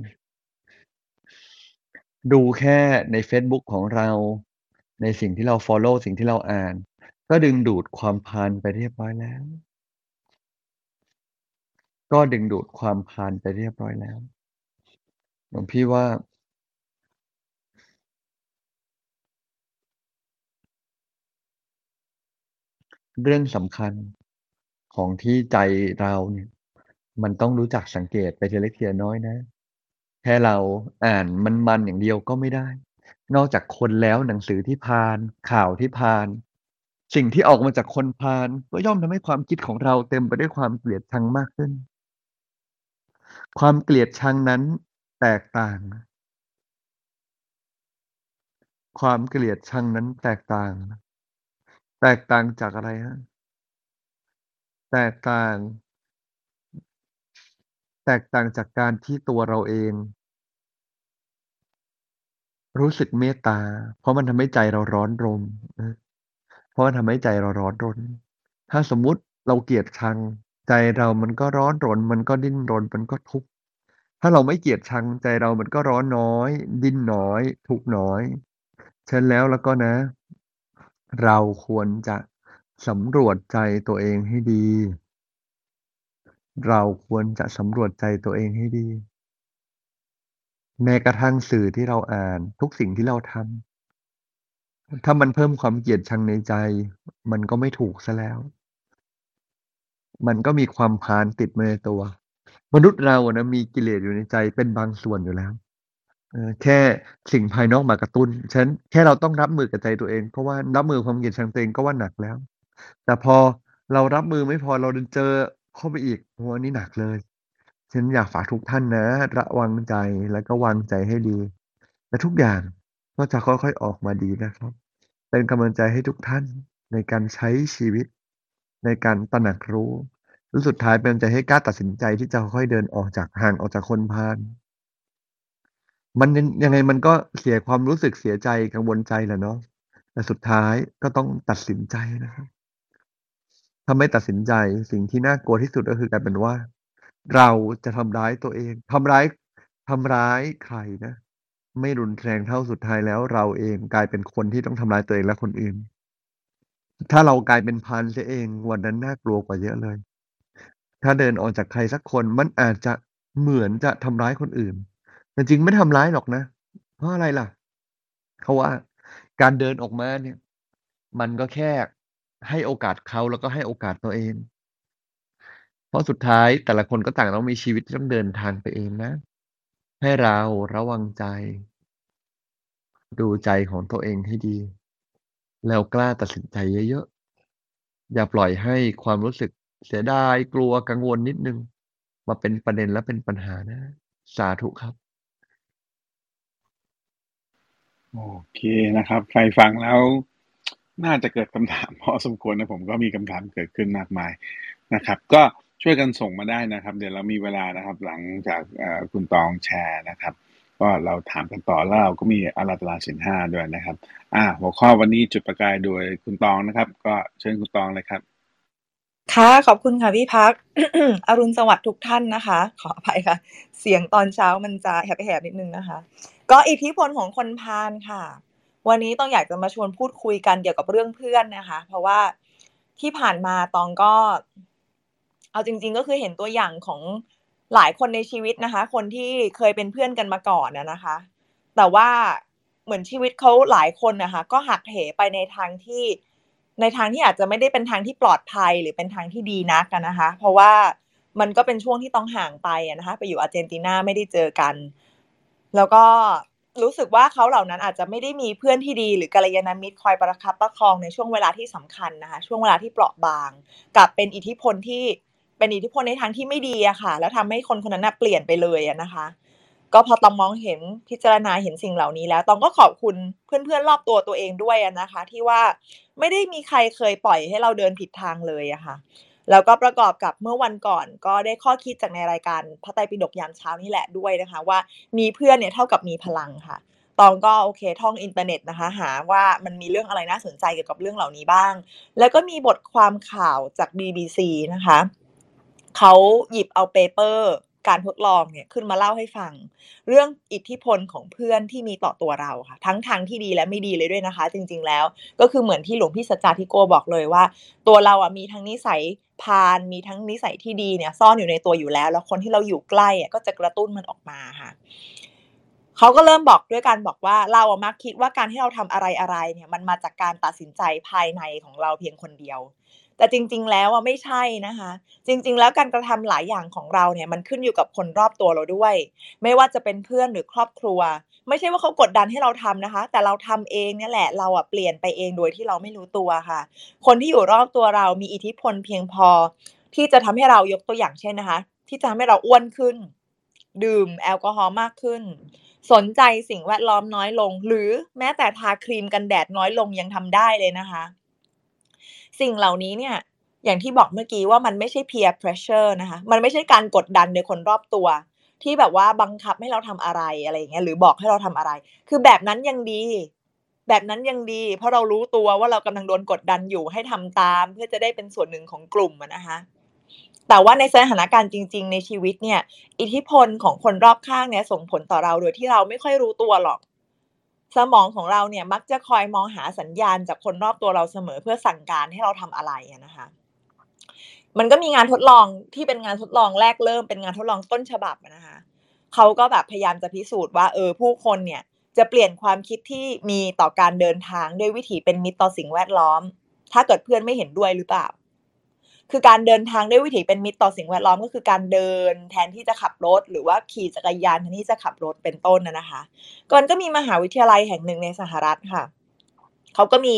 ดูแค่ใน Facebook ของเราในสิ่งที่เรา follow สิ่งที่เราอ่านก็ดึงดูดความพานไปเรียบร้อยแล้วก็ดึงดูดความพานไปเรียบร้อยแล้วหลวงพี่ว่าเรื่องสำคัญของที่ใจเราเนี่ยมันต้องรู้จักสังเกตไปทีละเล็กทีละน้อยนะแค่เราอ่านมันอย่างเดียวก็ไม่ได้นอกจากคนแล้วหนังสือที่พานข่าวที่พานสิ่งที่ออกมาจากคนพานก็ย่อมทำให้ความคิดของเราเต็มไปด้วยความเกลียดชังมากขึ้นความเกลียดชังนั้นแตกต่างความเกลียดชังนั้นแตกต่างจากอะไรฮะแตกต่างจากการที่ตัวเราเองรู้สึกเมตตาเพราะมันทำให้ใจเราร้อนรนถ้าสมมุติเราเกลียดชังใจเรามันก็ร้อนรนมันก็ดิ้นรนมันก็ทุกข์ถ้าเราไม่เกลียดชังใจเรามันก็ร้อนน้อยดิ้นน้อยทุกข์น้อยเช่นแล้วก็นะเราควรจะสำรวจใจตัวเองให้ดีแม้กระทั่งสื่อที่เราอ่านทุกสิ่งที่เราทำถ้ามันเพิ่มความเกลียดชังในใจมันก็ไม่ถูกซะแล้วมันก็มีความพาลติดมาในตัวมนุษย์เรานะมีกิเลสอยู่ในใจเป็นบางส่วนอยู่แล้วแค่สิ่งภายนอกมากระตุ้นฉะนั้นแค่เราต้องรับมือกับใจตัวเองเพราะว่ารับมือความเกลียดชังตัวเองก็ว่าหนักแล้วแต่พอเรารับมือไม่พอเราเจอเข้าไปอีกวันนี้หนักเลยฉันอยากฝากทุกท่านนะระวังใจแล้วก็วางใจให้ดีและทุกอย่างก็จะค่อยๆออกมาดีนะครับเป็นกำลังใจให้ทุกท่านในการใช้ชีวิตในการตระหนักรู้และสุดท้ายเป็นกำลังใจให้กล้าตัดสินใจที่จะค่อยๆเดินออกจากห่างออกจากคนพาลมันยังไงมันก็เสียความรู้สึกเสียใจกังวลใจแหละเนาะแต่สุดท้ายก็ต้องตัดสินใจนะครับถ้าไม่ตัดสินใจสิ่งที่น่ากลัวที่สุดก็คือกลายเป็นว่าเราจะทำร้ายตัวเองทำร้ายใครนะไม่รุนแรงเท่าสุดท้ายแล้วเราเองกลายเป็นคนที่ต้องทำร้ายตัวเองและคนอื่นถ้าเรากลายเป็นพาลเสียเองวันนั้นน่ากลัวกว่าเยอะเลยถ้าเดินออกจากใครสักคนมันอาจจะเหมือนจะทำร้ายคนอื่นแต่จริงไม่ทำร้ายหรอกนะเพราะอะไรล่ะเขาว่าการเดินออกมาเนี่ยมันก็แค่ให้โอกาสเขาแล้วก็ให้โอกาสตัวเองเพราะสุดท้ายแต่ละคนก็ต่างต้องมีชีวิตต้องเดินทางไปเองนะให้เราระวังใจดูใจของตัวเองให้ดีแล้วกล้าตัดสินใจเยอะๆอย่าปล่อยให้ความรู้สึกเสียดายกลัวกังวลนิดนึงมาเป็นประเด็นและเป็นปัญหานะสาธุครับโอเคนะครับใครฟังแล้วน่าจะเกิดคำถามพอสมควรนะผมก็มีคำถามเกิดขึ้นมากมายนะครับก็ช่วยกันส่งมาได้นะครับเดี๋ยวเรามีเวลานะครับหลังจากคุณตองแชร์นะครับ ก็เราถามกันต่อแล้วเราก็มีอาราธนาศีลห้าด้วยนะครับหัวข้อวันนี้จุดประกายโดยคุณตองนะครับก็เชิญคุณตองเลยครับค่ะขอบคุณค่ะพี่พัก อรุณสวัสดิ์ทุกท่านนะคะขออภัยค่ะเสียงตอนเช้ามันจะแหบๆนิดนึงนะคะก็อิทธิพลของคนพาลค่ะวันนี้ต้องอยากจะมาชวนพูดคุยกันเกี่ยวกับเรื่องเพื่อนนะคะเพราะว่าที่ผ่านมาตองก็เอาจริงๆก็คือเห็นตัวอย่างของหลายคนในชีวิตนะคะคนที่เคยเป็นเพื่อนกันมาก่อนนะคะแต่ว่าเหมือนชีวิตเขาหลายคนนะคะก็หักเหไปในทางที่อาจจะไม่ได้เป็นทางที่ปลอดภัยหรือเป็นทางที่ดีนักกันนะคะเพราะว่ามันก็เป็นช่วงที่ต้องห่างไปนะคะไปอยู่อาร์เจนตินาไม่ได้เจอกันแล้วก็รู้สึกว่าเขาเหล่านั้นอาจจะไม่ได้มีเพื่อนที่ดีหรือกัลยาณมิตรคอยประคับประคองในช่วงเวลาที่สำคัญนะคะช่วงเวลาที่เปราะบางกับเป็นอิทธิพลที่เป็นอิทธิพลในทางที่ไม่ดีอะค่ะแล้วทำให้คนคนนั้นเปลี่ยนไปเลยนะคะก็พอตองมองเห็นพิจารณาเห็นสิ่งเหล่านี้แล้วตองก็ขอบคุณเพื่อนๆรอบตัวเองด้วยนะคะที่ว่าไม่ได้มีใครเคยปล่อยให้เราเดินผิดทางเลยอะค่ะแล้วก็ประกอบกับเมื่อวันก่อนก็ได้ข้อคิดจากในรายการพระไตรปิฎกยามเช้านี่แหละด้วยนะคะว่ามีเพื่อนเนี่ยเท่ากับมีพลังค่ะตองก็โอเคท่องอินเทอร์เน็ตนะคะหาว่ามันมีเรื่องอะไรน่าสนใจเกี่ยวกับเรื่องเหล่านี้บ้างแล้วก็มีบทความข่าวจาก BBC นะคะเขาหยิบเอาเปเปอร์การทดลองเนี่ยขึ้นมาเล่าให้ฟังเรื่องอิทธิพลของเพื่อนที่มีต่อตัวเราค่ะทั้งทางที่ดีและไม่ดีเลยด้วยนะคะจริงๆแล้วก็คือเหมือนที่หลวงพี่สัจจาธิโกบอกเลยว่าตัวเราอ่ะมีทั้งนิสัยพาลมีทั้งนิสัยที่ดีเนี่ยซ่อนอยู่ในตัวอยู่แล้วแล้วคนที่เราอยู่ใกล้อ่ะก็จะกระตุ้นมันออกมาค่ะเขาก็เริ่มบอกด้วยการบอกว่าเรามักคิดว่าการที่เราทำอะไรๆเนี่ยมันมาจากการตัดสินใจภายในของเราเพียงคนเดียวแต่จริงๆแล้วไม่ใช่นะคะจริงๆแล้วการกระทำหลายอย่างของเราเนี่ยมันขึ้นอยู่กับคนรอบตัวเราด้วยไม่ว่าจะเป็นเพื่อนหรือครอบครัวไม่ใช่ว่าเขากดดันให้เราทำนะคะแต่เราทำเองนี่แหละเราเปลี่ยนไปเองโดยที่เราไม่รู้ตัวค่ะคนที่อยู่รอบตัวเรามีอิทธิพลเพียงพอที่จะทำให้เรายกตัวอย่างเช่นนะคะที่จะทำให้เราอ้วนขึ้นดื่มแอลกอฮอล์มากขึ้นสนใจสิ่งแวดล้อมน้อยลงหรือแม้แต่ทาครีมกันแดดน้อยลงยังทำได้เลยนะคะสิ่งเหล่านี้เนี่ยอย่างที่บอกเมื่อกี้ว่ามันไม่ใช่ peer pressure นะคะมันไม่ใช่การกดดันโดยคนรอบตัวที่แบบว่าบังคับให้เราทำอะไรอย่างเงี้ยหรือบอกให้เราทำอะไรคือแบบนั้นยังดีเพราะเรารู้ตัวว่าเรากำลังโดนกดดันอยู่ให้ทำตามเพื่อจะได้เป็นส่วนหนึ่งของกลุ่มนะคะแต่ว่าในสถานการณ์จริงๆในชีวิตเนี่ยอิทธิพลของคนรอบข้างเนี่ยส่งผลต่อเราโดยที่เราไม่ค่อยรู้ตัวหรอกสมองของเราเนี่ยมักจะคอยมองหาสัญญาณจากคนรอบตัวเราเสมอเพื่อสั่งการให้เราทำอะไรนะคะมันก็มีงานทดลองที่เป็นงานทดลองแรกเริ่มเป็นงานทดลองต้นฉบับนะคะเขาก็แบบพยายามจะพิสูจน์ว่าผู้คนเนี่ยจะเปลี่ยนความคิดที่มีต่อการเดินทางด้วยวิถีเป็นมิตรต่อสิ่งแวดล้อมถ้าเกิดเพื่อนไม่เห็นด้วยหรือเปล่าคือการเดินทางด้วยวิถีเป็นมิตรต่อสิ่งแวดล้อมก็คือการเดินแทนที่จะขับรถหรือว่าขี่จักรยานแทนที่จะขับรถเป็นต้นนะคะก่อนก็มีมหาวิทยาลัยแห่งหนึ่งในสหรัฐค่ะเขาก็มี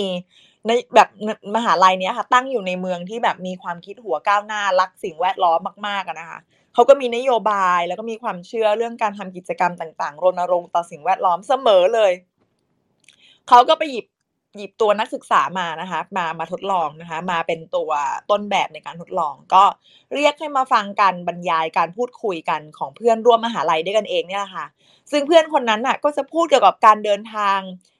ในแบบมหาลัยเนี้ยค่ะตั้งอยู่ในเมืองที่แบบมีความคิดหัวก้าวหน้ารักสิ่งแวดล้อมมากๆนะคะเขาก็มีนโยบายแล้วก็มีความเชื่อเรื่องการทำกิจกรรมต่างๆรณรงค์ต่อสิ่งแวดล้อมเสมอเลยเขาก็ไปหยิบตัวนักศึกษามานะคะมาทดลองนะคะมาเป็นตัวต้นแบบในการทดลองก็เรียกให้มาฟังการบรรยายการพูดคุยกันของเพื่อนร่วมมหาลัยด้วยกันเองเนี่ยค่ะซึ่งเพื่อนคนนั้นน่ะก็จะพูดเกี่ยวกับการเดินทาง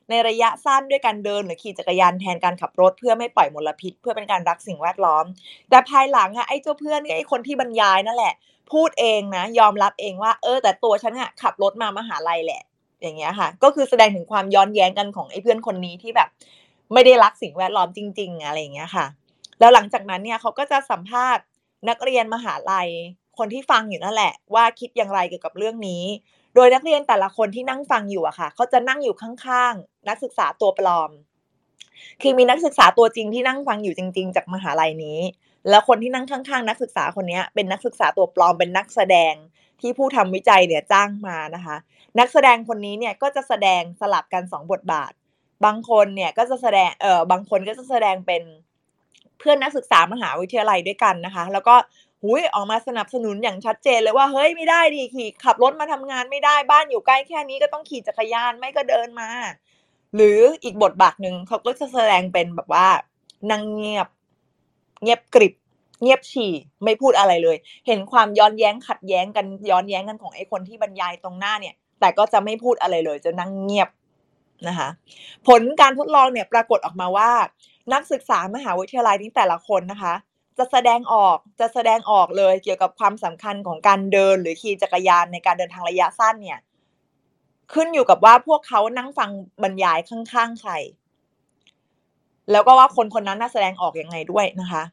ในระยะสั้นด้วยการเดินหรือขี่จักรยานแทนการขับรถเพื่อไม่ปล่อยมลพิษเพื่อเป็นการรักสิ่งแวดล้อมแต่ภายหลังไอ้เจ้าเพื่อนไอ้คนที่บรรยายนั่นแหละพูดเองนะยอมรับเองว่าแต่ตัวฉันขับรถมามหาลัยแหละอย่างเงี้ยค่ะก็คือแสดงถึงความย้อนแย้งกันของไอ้เพื่อนคนนี้ที่แบบไม่ได้รักสิ่งแวดล้อมจริงๆอะไรอย่างเงี้ยค่ะแล้วหลังจากนั้นเนี่ยเขาก็จะสัมภาษณ์นักเรียนมหาลัยคนที่ฟังอยู่นั่นแหละว่าคิดอย่างไรเกี่ยวกับเรื่องนี้โดยนักเรียนแต่ละคนที่นั่งฟังอยู่ค่ะเขาจะนั่งอยู่ข้างๆนักศึกษาตัวปลอมคือมีนักศึกษาตัวจริงที่นั่งฟังอยู่จริงๆจากมหาลัยนี้แล้วคนที่นั่งข้างๆนักศึกษาคนนี้เป็นนักศึกษาตัวปลอมเป็นนักแสดงที่ผู้ทำวิจัยเนี่ยจ้างมานะคะนักแสดงคนนี้เนี่ยก็จะแสดงสลับกัน2บทบาทบางคนเนี่ยก็จะแสดงบางคนก็จะแสดงเป็นเพื่อนนักศึกษามหาวิทยาลัยด้วยกันนะคะแล้วก็ออกมาสนับสนุนอย่างชัดเจนเลยว่าเฮ้ยไม่ได้ดิขี่ขับรถมาทำงานไม่ได้บ้านอยู่ใกล้แค่นี้ก็ต้องขี่จักรยานไม่ก็เดินมาหรืออีกบทบาทนึงเขาก็จะแสดงเป็นแบบว่านางเงียบกริบเงียบฉี่ไม่พูดอะไรเลยเห็นความย้อนแย้งขัดแย้งกันย้อนแย้งกันของไอ้คนที่บรรยายตรงหน้าเนี่ยแต่ แต่ก็จะไม่พูดอะไรเลยจะนั่งเงียบนะคะผลการทดลองเนี่ยปรากฏออกมาว่านักศึกษามหาวิทยาลัยนี้แต่ละคนนะคะจะแสดงออกเลยเกี่ยวกับความสำคัญของการเดินหรือขี่จักรยานในการเดินทางระยะสั้นเนี่ยขึ้นอยู่กับว่าพวกเขานั่งฟังบรรยายข้างๆใครแล้วก็ว่าคนคนนั้นน่าแสดงออกยังไงด้วยนะคะ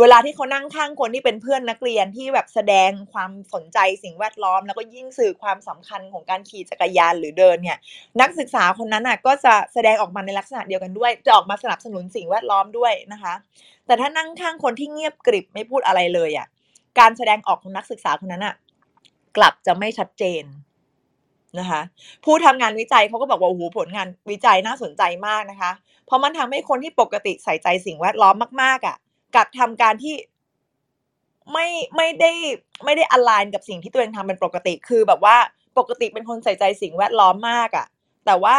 เวลาที่เขานั่งข้างคนที่เป็นเพื่อนนักเรียนที่แบบแสดงความสนใจสิ่งแวดล้อมแล้วก็ยิ่งสื่อความสำคัญของการขี่จักรยานหรือเดินเนี่ยนักศึกษาคนนั้นน่ะก็จะแสดงออกมาในลักษณะเดียวกันด้วยจะออกมาสนับสนุนสิ่งแวดล้อมด้วยนะคะแต่ถ้านั่งข้างคนที่เงียบกริบไม่พูดอะไรเลยอ่ะการแสดงออกของนักศึกษาคนนั้นน่ะกลับจะไม่ชัดเจนนะคะผู้ทำงานวิจัยเขาก็บอกว่าโอ้โหผลงานวิจัยน่าสนใจมากนะคะเพราะมันทำให้คนที่ปกติใส่ใจสิ่งแวดล้อมมากๆอ่ะกลับทำการที่ไม่ได้อไลน์กับสิ่งที่ตัวเองทำเป็นปกติคือแบบว่าปกติเป็นคนใส่ใจสิ่งแวดล้อมมากอ่ะแต่ว่า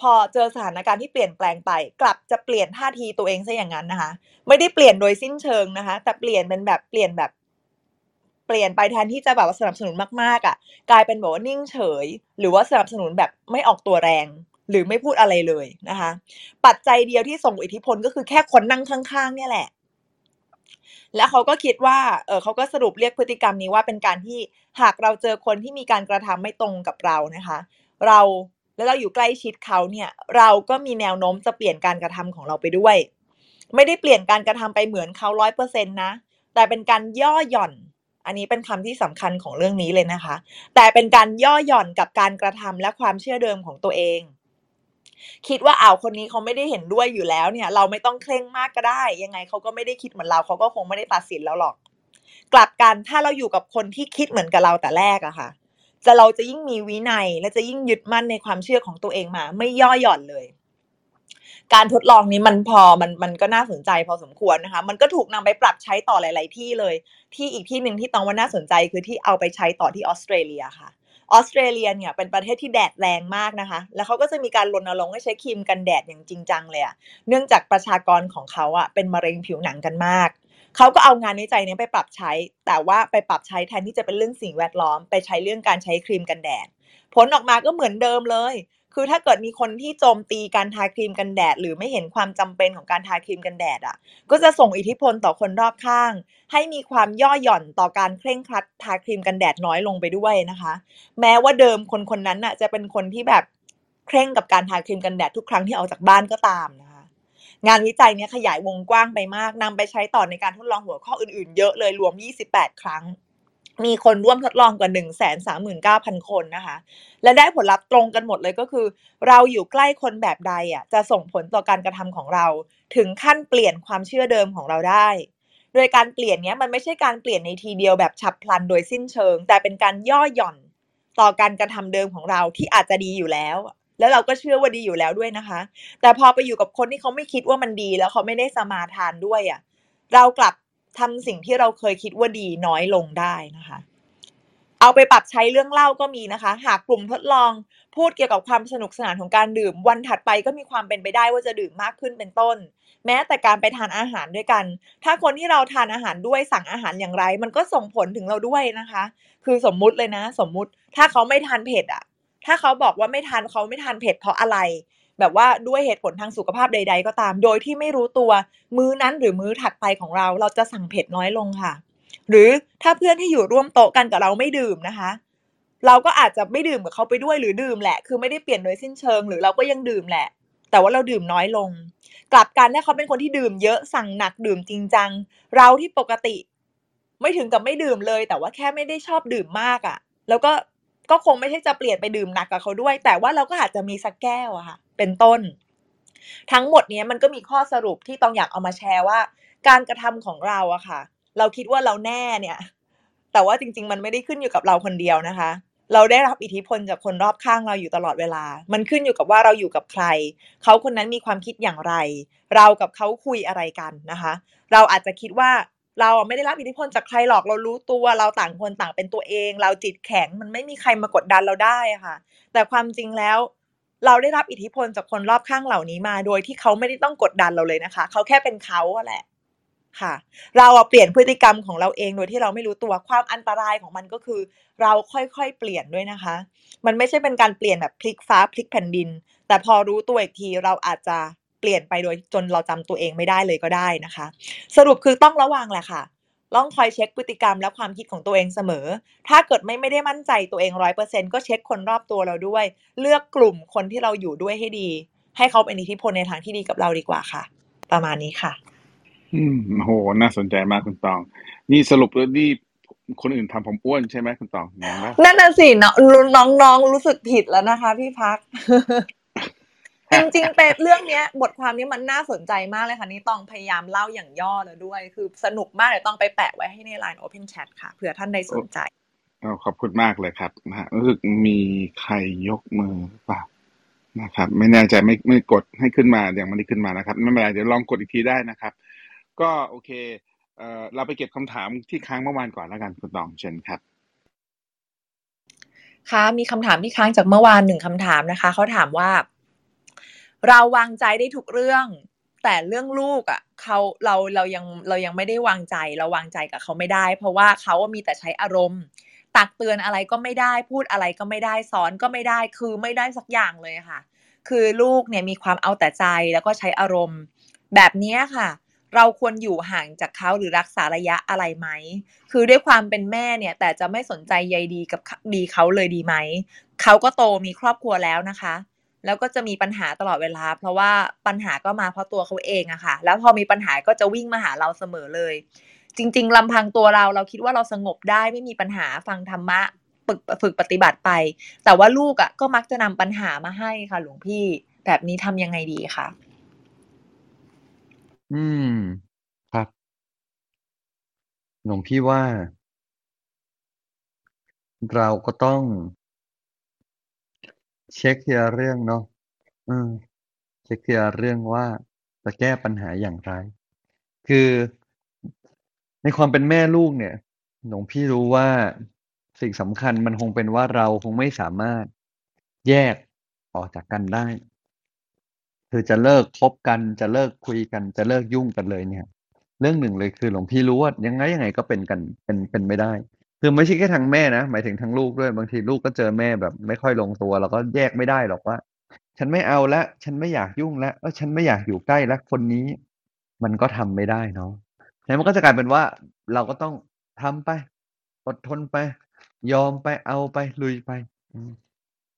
พอเจอสถานการณ์ที่เปลี่ยนแปลงไปกลับจะเปลี่ยนท่าทีตัวเองซะอย่างนั้นนะคะไม่ได้เปลี่ยนโดยสิ้นเชิงนะคะแต่เปลี่ยนไปแทนที่จะแบบสนับสนุนมากๆอ่ะกลายเป็นแบบว่านิ่งเฉยหรือว่าสนับสนุนแบบไม่ออกตัวแรงหรือไม่พูดอะไรเลยนะคะปัจจัยเดียวที่ส่งอิทธิพลก็คือแค่คนนั่งข้างๆเนี่ยแหละแล้วเขาก็คิดว่าเขาก็สรุปเรียกพฤติกรรมนี้ว่าเป็นการที่หากเราเจอคนที่มีการกระทำไม่ตรงกับเรานะคะแล้วเราอยู่ใกล้ชิดเขาเนี่ยเราก็มีแนวโน้มจะเปลี่ยนการกระทำของเราไปด้วยไม่ได้เปลี่ยนการกระทำไปเหมือนเขา 100% นะแต่เป็นการย่อหย่อนอันนี้เป็นคำที่สำคัญของเรื่องนี้เลยนะคะแต่เป็นการย่อหย่อนกับการกระทำและความเชื่อเดิมของตัวเองคิดว่าคนนี้เขาไม่ได้เห็นด้วยอยู่แล้วเนี่ยเราไม่ต้องเคร่งมากก็ได้ยังไงเขาก็ไม่ได้คิดเหมือนเราเขาก็คงไม่ได้ตัดสินแล้วหรอกกลับกันถ้าเราอยู่กับคนที่คิดเหมือนกับเราแต่แรกอะค่ะเราจะยิ่งมีวินัยและจะยิ่งยึดมั่นในความเชื่อของตัวเองมาไม่ย่อหย่อนเลยการทดลองนี้มันก็น่าสนใจพอสมควรนะคะมันก็ถูกนำไปปรับใช้ต่อหลายๆที่เลยที่อีกที่นึงที่ต้องว่าน่าสนใจคือที่เอาไปใช้ต่อที่ออสเตรเลียค่ะออสเตรเลียเนี่ยเป็นประเทศที่แดดแรงมากนะคะแล้วเขาก็จะมีการรณรงค์ให้ใช้ครีมกันแดดอย่างจริงจังเลยอ่ะเนื่องจากประชากรของเขาอ่ะเป็นมะเร็งผิวหนังกันมากเขาก็เอางานวิจัยนี้ไปปรับใช้แต่ว่าไปปรับใช้แทนที่จะเป็นเรื่องสิ่งแวดล้อมไปใช้เรื่องการใช้ครีมกันแดดผลออกมาก็เหมือนเดิมเลยคือถ้าเกิดมีคนที่โจมตีการทาครีมกันแดดหรือไม่เห็นความจำเป็นของการทาครีมกันแดดอ่ะก็จะส่งอิทธิพลต่อคนรอบข้างให้มีความย่อหย่อนต่อการเคร่งครัดทาครีมกันแดดน้อยลงไปด้วยนะคะแม้ว่าเดิมคนๆนั้นน่ะจะเป็นคนที่แบบเคร่งกับการทาครีมกันแดดทุกครั้งที่ออกจากบ้านก็ตามนะคะงานวิจัยนี้ขยายวงกว้างไปมากนำไปใช้ต่อในการทดลองหัวข้ออื่นๆเยอะเลยรวม28ครั้งมีคนร่วมทดลองกว่า 139,000 คนนะคะและได้ผลลัพธ์ตรงกันหมดเลยก็คือเราอยู่ใกล้คนแบบใดอ่ะจะส่งผลต่อการกระทำของเราถึงขั้นเปลี่ยนความเชื่อเดิมของเราได้โดยการเปลี่ยนเนี้ยมันไม่ใช่การเปลี่ยนในทีเดียวแบบฉับพลันโดยสิ้นเชิงแต่เป็นการย่อหย่อนต่อการกระทำเดิมของเราที่อาจจะดีอยู่แล้วเราก็เชื่อว่าดีอยู่แล้วด้วยนะคะแต่พอไปอยู่กับคนที่เขาไม่คิดว่ามันดีแล้วเขาไม่ได้สมาทานด้วยอ่ะเรากลับทำสิ่งที่เราเคยคิดว่าดีน้อยลงได้นะคะเอาไปปรับใช้เรื่องเล่าก็มีนะคะหากกลุ่มทดลองพูดเกี่ยวกับความสนุกสนานของการดื่มวันถัดไปก็มีความเป็นไปได้ว่าจะดื่มมากขึ้นเป็นต้นแม้แต่การไปทานอาหารด้วยกันถ้าคนที่เราทานอาหารด้วยสั่งอาหารอย่างไรมันก็ส่งผลถึงเราด้วยนะคะคือสมมุติเลยนะสมมุติถ้าเขาไม่ทานเผ็ดอ่ะถ้าเขาบอกว่าเขาไม่ทานเผ็ดเพราะอะไรแบบว่าด้วยเหตุผลทางสุขภาพใดๆก็ตามโดยที่ไม่รู้ตัวมื้อนั้นหรือมื้อถัดไปของเราจะสั่งเผ็ดน้อยลงค่ะหรือถ้าเพื่อนที่อยู่ร่วมโต๊ะกันกับเราไม่ดื่มนะคะเราก็อาจจะไม่ดื่มกับเขาไปด้วยหรือดื่มแหละคือไม่ได้เปลี่ยนโดยสิ้นเชิงหรือเราก็ยังดื่มแหละแต่ว่าเราดื่มน้อยลงกลับกันถ้าเขาเป็นคนที่ดื่มเยอะสั่งหนักดื่มจริงจังเราที่ปกติไม่ถึงกับไม่ดื่มเลยแต่ว่าแค่ไม่ได้ชอบดื่มมากอ่ะแล้วก็คงไม่ใช่จะเปลี่ยนไปดื่มหนักกับเขาด้วยแต่ว่าเราก็อาจจะมีสักแก้วอะค่ะเป็นต้นทั้งหมดนี้มันก็มีข้อสรุปที่ต้องอยากเอามาแชร์ว่าการกระทำของเราอะค่ะเราคิดว่าเราแน่เนี่ยแต่ว่าจริงๆมันไม่ได้ขึ้นอยู่กับเราคนเดียวนะคะเราได้รับอิทธิพลจากคนรอบข้างเราอยู่ตลอดเวลามันขึ้นอยู่กับว่าเราอยู่กับใครเขาคนนั้นมีความคิดอย่างไรเรากับเขาคุยอะไรกันนะคะเราอาจจะคิดว่าเราไม่ได้รับอิทธิพลจากใครหรอกเรารู้ตัวเราต่างคนต่างเป็นตัวเองเราจิตแข็งมันไม่มีใครมากดดันเราได้ค่ะแต่ความจริงแล้วเราได้รับอิทธิพลจากคนรอบข้างเหล่านี้มาโดยที่เขาไม่ได้ต้องกดดันเราเลยนะคะเขาแค่เป็นเขาแหละ ค่ะเราเปลี่ยนพฤติกรรมของเราเองโดยที่เราไม่รู้ตัวความอันตรายของมันก็คือเราค่อยๆเปลี่ยนด้วยนะคะมันไม่ใช่เป็นการเปลี่ยนแบบพลิกฟ้าพลิกแผ่นดินแต่พอรู้ตัวอีกทีเราอาจจะเปลี่ยนไปโดยจนเราจำตัวเองไม่ได้เลยก็ได้นะคะสรุปคือต้องระวังแหละค่ะต้องคอยเช็คพฤติกรรมและความคิดของตัวเองเสมอถ้าเกิดไม่ได้มั่นใจตัวเอง 100% ก็เช็คคนรอบตัวเราด้วยเลือกกลุ่มคนที่เราอยู่ด้วยให้ดีให้เขาเป็นอิทธิพลในทางที่ดีกับเราดีกว่าค่ะประมาณนี้ค่ะโหน่าสนใจมากคุณตองนี่สรุปแล้วนี่คนอื่นทำผมอ้วนใช่ไหมคุณตองนั่นน่ะสิน้องๆรู้สึกผิดแล้วนะคะพี่พัก จริงๆเป็นเรื่องนี้บทความนี้มันน่าสนใจมากเลยค่ะนี่ตองพยายามเล่าอย่างย่อแล้วด้วยคือสนุกมากเลยต้องไปแปะไว้ให้ใน LINE OpenChat ค่ะเผื่อท่านใดสนใจขอบคุณมากเลยครับนะฮะรู้สึกมีใครยกมือเปล่านะครับไม่แน่ใจไม่กดให้ขึ้นมาอย่างมันได้ขึ้นมานะครับไม่เป็นไรเดี๋ยวลองกดอีกทีได้นะครับก็โอเคเราไปเก็บคำถามที่ค้างเมื่อวานก่อนแล้วกันคุณตองเชิญครับค่ะมีคำถามที่ค้างจากเมื่อวานหนึ่งคำถามนะคะเขาถามว่าเราวางใจได้ทุกเรื่องแต่เรื่องลูกอ่ะเรายังไม่ได้วางใจเราวางใจกับเขาไม่ได้เพราะว่าเขามีแต่ใช้อารมณ์ตักเตือนอะไรก็ไม่ได้พูดอะไรก็ไม่ได้สอนก็ไม่ได้คือไม่ได้สักอย่างเลยค่ะคือลูกเนี่ยมีความเอาแต่ใจแล้วก็ใช้อารมณ์แบบนี้ค่ะเราควรอยู่ห่างจากเขาหรือรักษาระยะอะไรไหมคือด้วยความเป็นแม่เนี่ยแต่จะไม่สนใจใยดีกับดีเขาเลยดีไหมเขาก็โตมีครอบครัวแล้วนะคะแล้วก็จะมีปัญหาตลอดเวลาเพราะว่าปัญหาก็มาเพราะตัวเขาเองอะค่ะแล้วพอมีปัญหาก็จะวิ่งมาหาเราเสมอเลยจริงๆลำพังตัวเราคิดว่าเราสงบได้ไม่มีปัญหาฟังธรรมะฝึกปฏิบัติไปแต่ว่าลูกอะก็มักจะนำปัญหามาให้ค่ะหลวงพี่แบบนี้ทำยังไงดีคะครับหลวงพี่ว่าเราก็ต้องเช็คทีละเรื่องเนาะเช็คทีละเรื่องว่าจะแก้ปัญหาอย่างไรคือในความเป็นแม่ลูกเนี่ยหลวงพี่รู้ว่าสิ่งสำคัญมันคงเป็นว่าเราคงไม่สามารถแยกออกจากกันได้คือจะเลิกคบกันจะเลิกคุยกันจะเลิกยุ่งกันเลยเนี่ยเรื่องหนึ่งเลยคือหลวงพี่รู้ว่ายังไงก็เป็นกันเป็นไม่ได้คือไม่ใช่แค่ทางแม่นะหมายถึงทางลูกด้วยบางทีลูกก็เจอแม่แบบไม่ค่อยลงตัวแล้วก็แยกไม่ได้หรอกว่าฉันไม่เอาละฉันไม่อยากยุ่งละฉันไม่อยากอยู่ใกล้ละคนนี้มันก็ทำไม่ได้เนาะแล้วมันก็จะกลายเป็นว่าเราก็ต้องทำไปอดทนไปยอมไปเอาไปลุยไป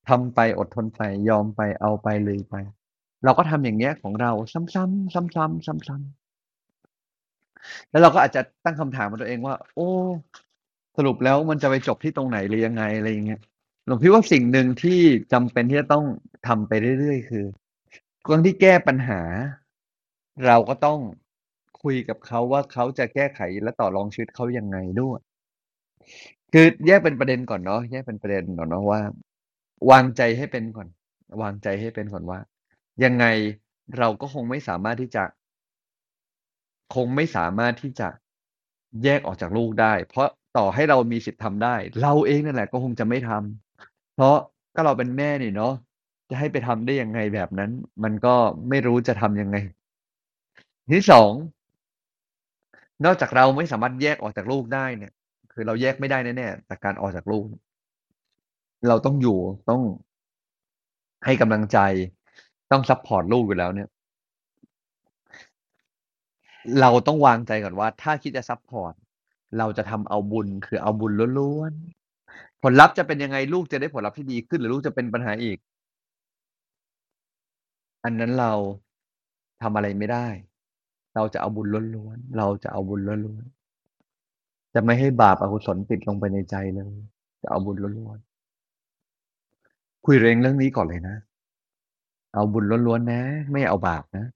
ทำไปอดทนไปยอมไปเอาไปลุยไปเราก็ทำอย่างเงี้ยของเราซ้ำๆแล้วเราก็อาจจะตั้งคำถามกับตัวเองว่าโอ้สรุปแล้วมันจะไปจบที่ตรงไหนหรือยังไงอะไรอย่างเงี้ยหลวงพี่ว่าสิ่งหนึ่งที่จำเป็นที่จะต้องทำไปเรื่อยๆคือเรื่องที่แก้ปัญหาเราก็ต้องคุยกับเขาว่าเขาจะแก้ไขและต่อรองชีวิตเขายังไงด้วยคือแยกเป็นประเด็นก่อนเนาะว่าวางใจให้เป็นก่อนว่ายังไงเราก็คงไม่สามารถที่จะแยกออกจากลูกได้เพราะต่อให้เรามีสิทธิ์ทำได้เราเองนั่นแหละก็คงจะไม่ทำเพราะก็เราเป็นแม่นี่เนาะจะให้ไปทำได้ยังไงแบบนั้นมันก็ไม่รู้จะทำยังไงที่สองนอกจากเราไม่สามารถแยกออกจากลูกได้เนี่ยคือเราแยกไม่ได้แน่ๆจากการออกจากลูกเราต้องอยู่ต้องให้กำลังใจต้องซัพพอร์ตลูกอยู่แล้วเนี่ยเราต้องวางใจก่อนว่าถ้าคิดจะซัพพอร์ตเราจะทำเอาบุญคือเอาบุญล้วนๆผลลัพธ์จะเป็นยังไงลูกจะได้ผลลัพธ์ที่ดีขึ้นหรือลูกจะเป็นปัญหาอีกอันนั้นเราทำอะไรไม่ได้เราจะเอาบุญล้วนๆจะไม่ให้บาปอกุศลติดลงไปในใจเลยจะเอาบุญล้วนๆคุยเรื่องนี้ก่อนเลยนะเอาบุญล้วนๆนะไม่เอาบาปนะ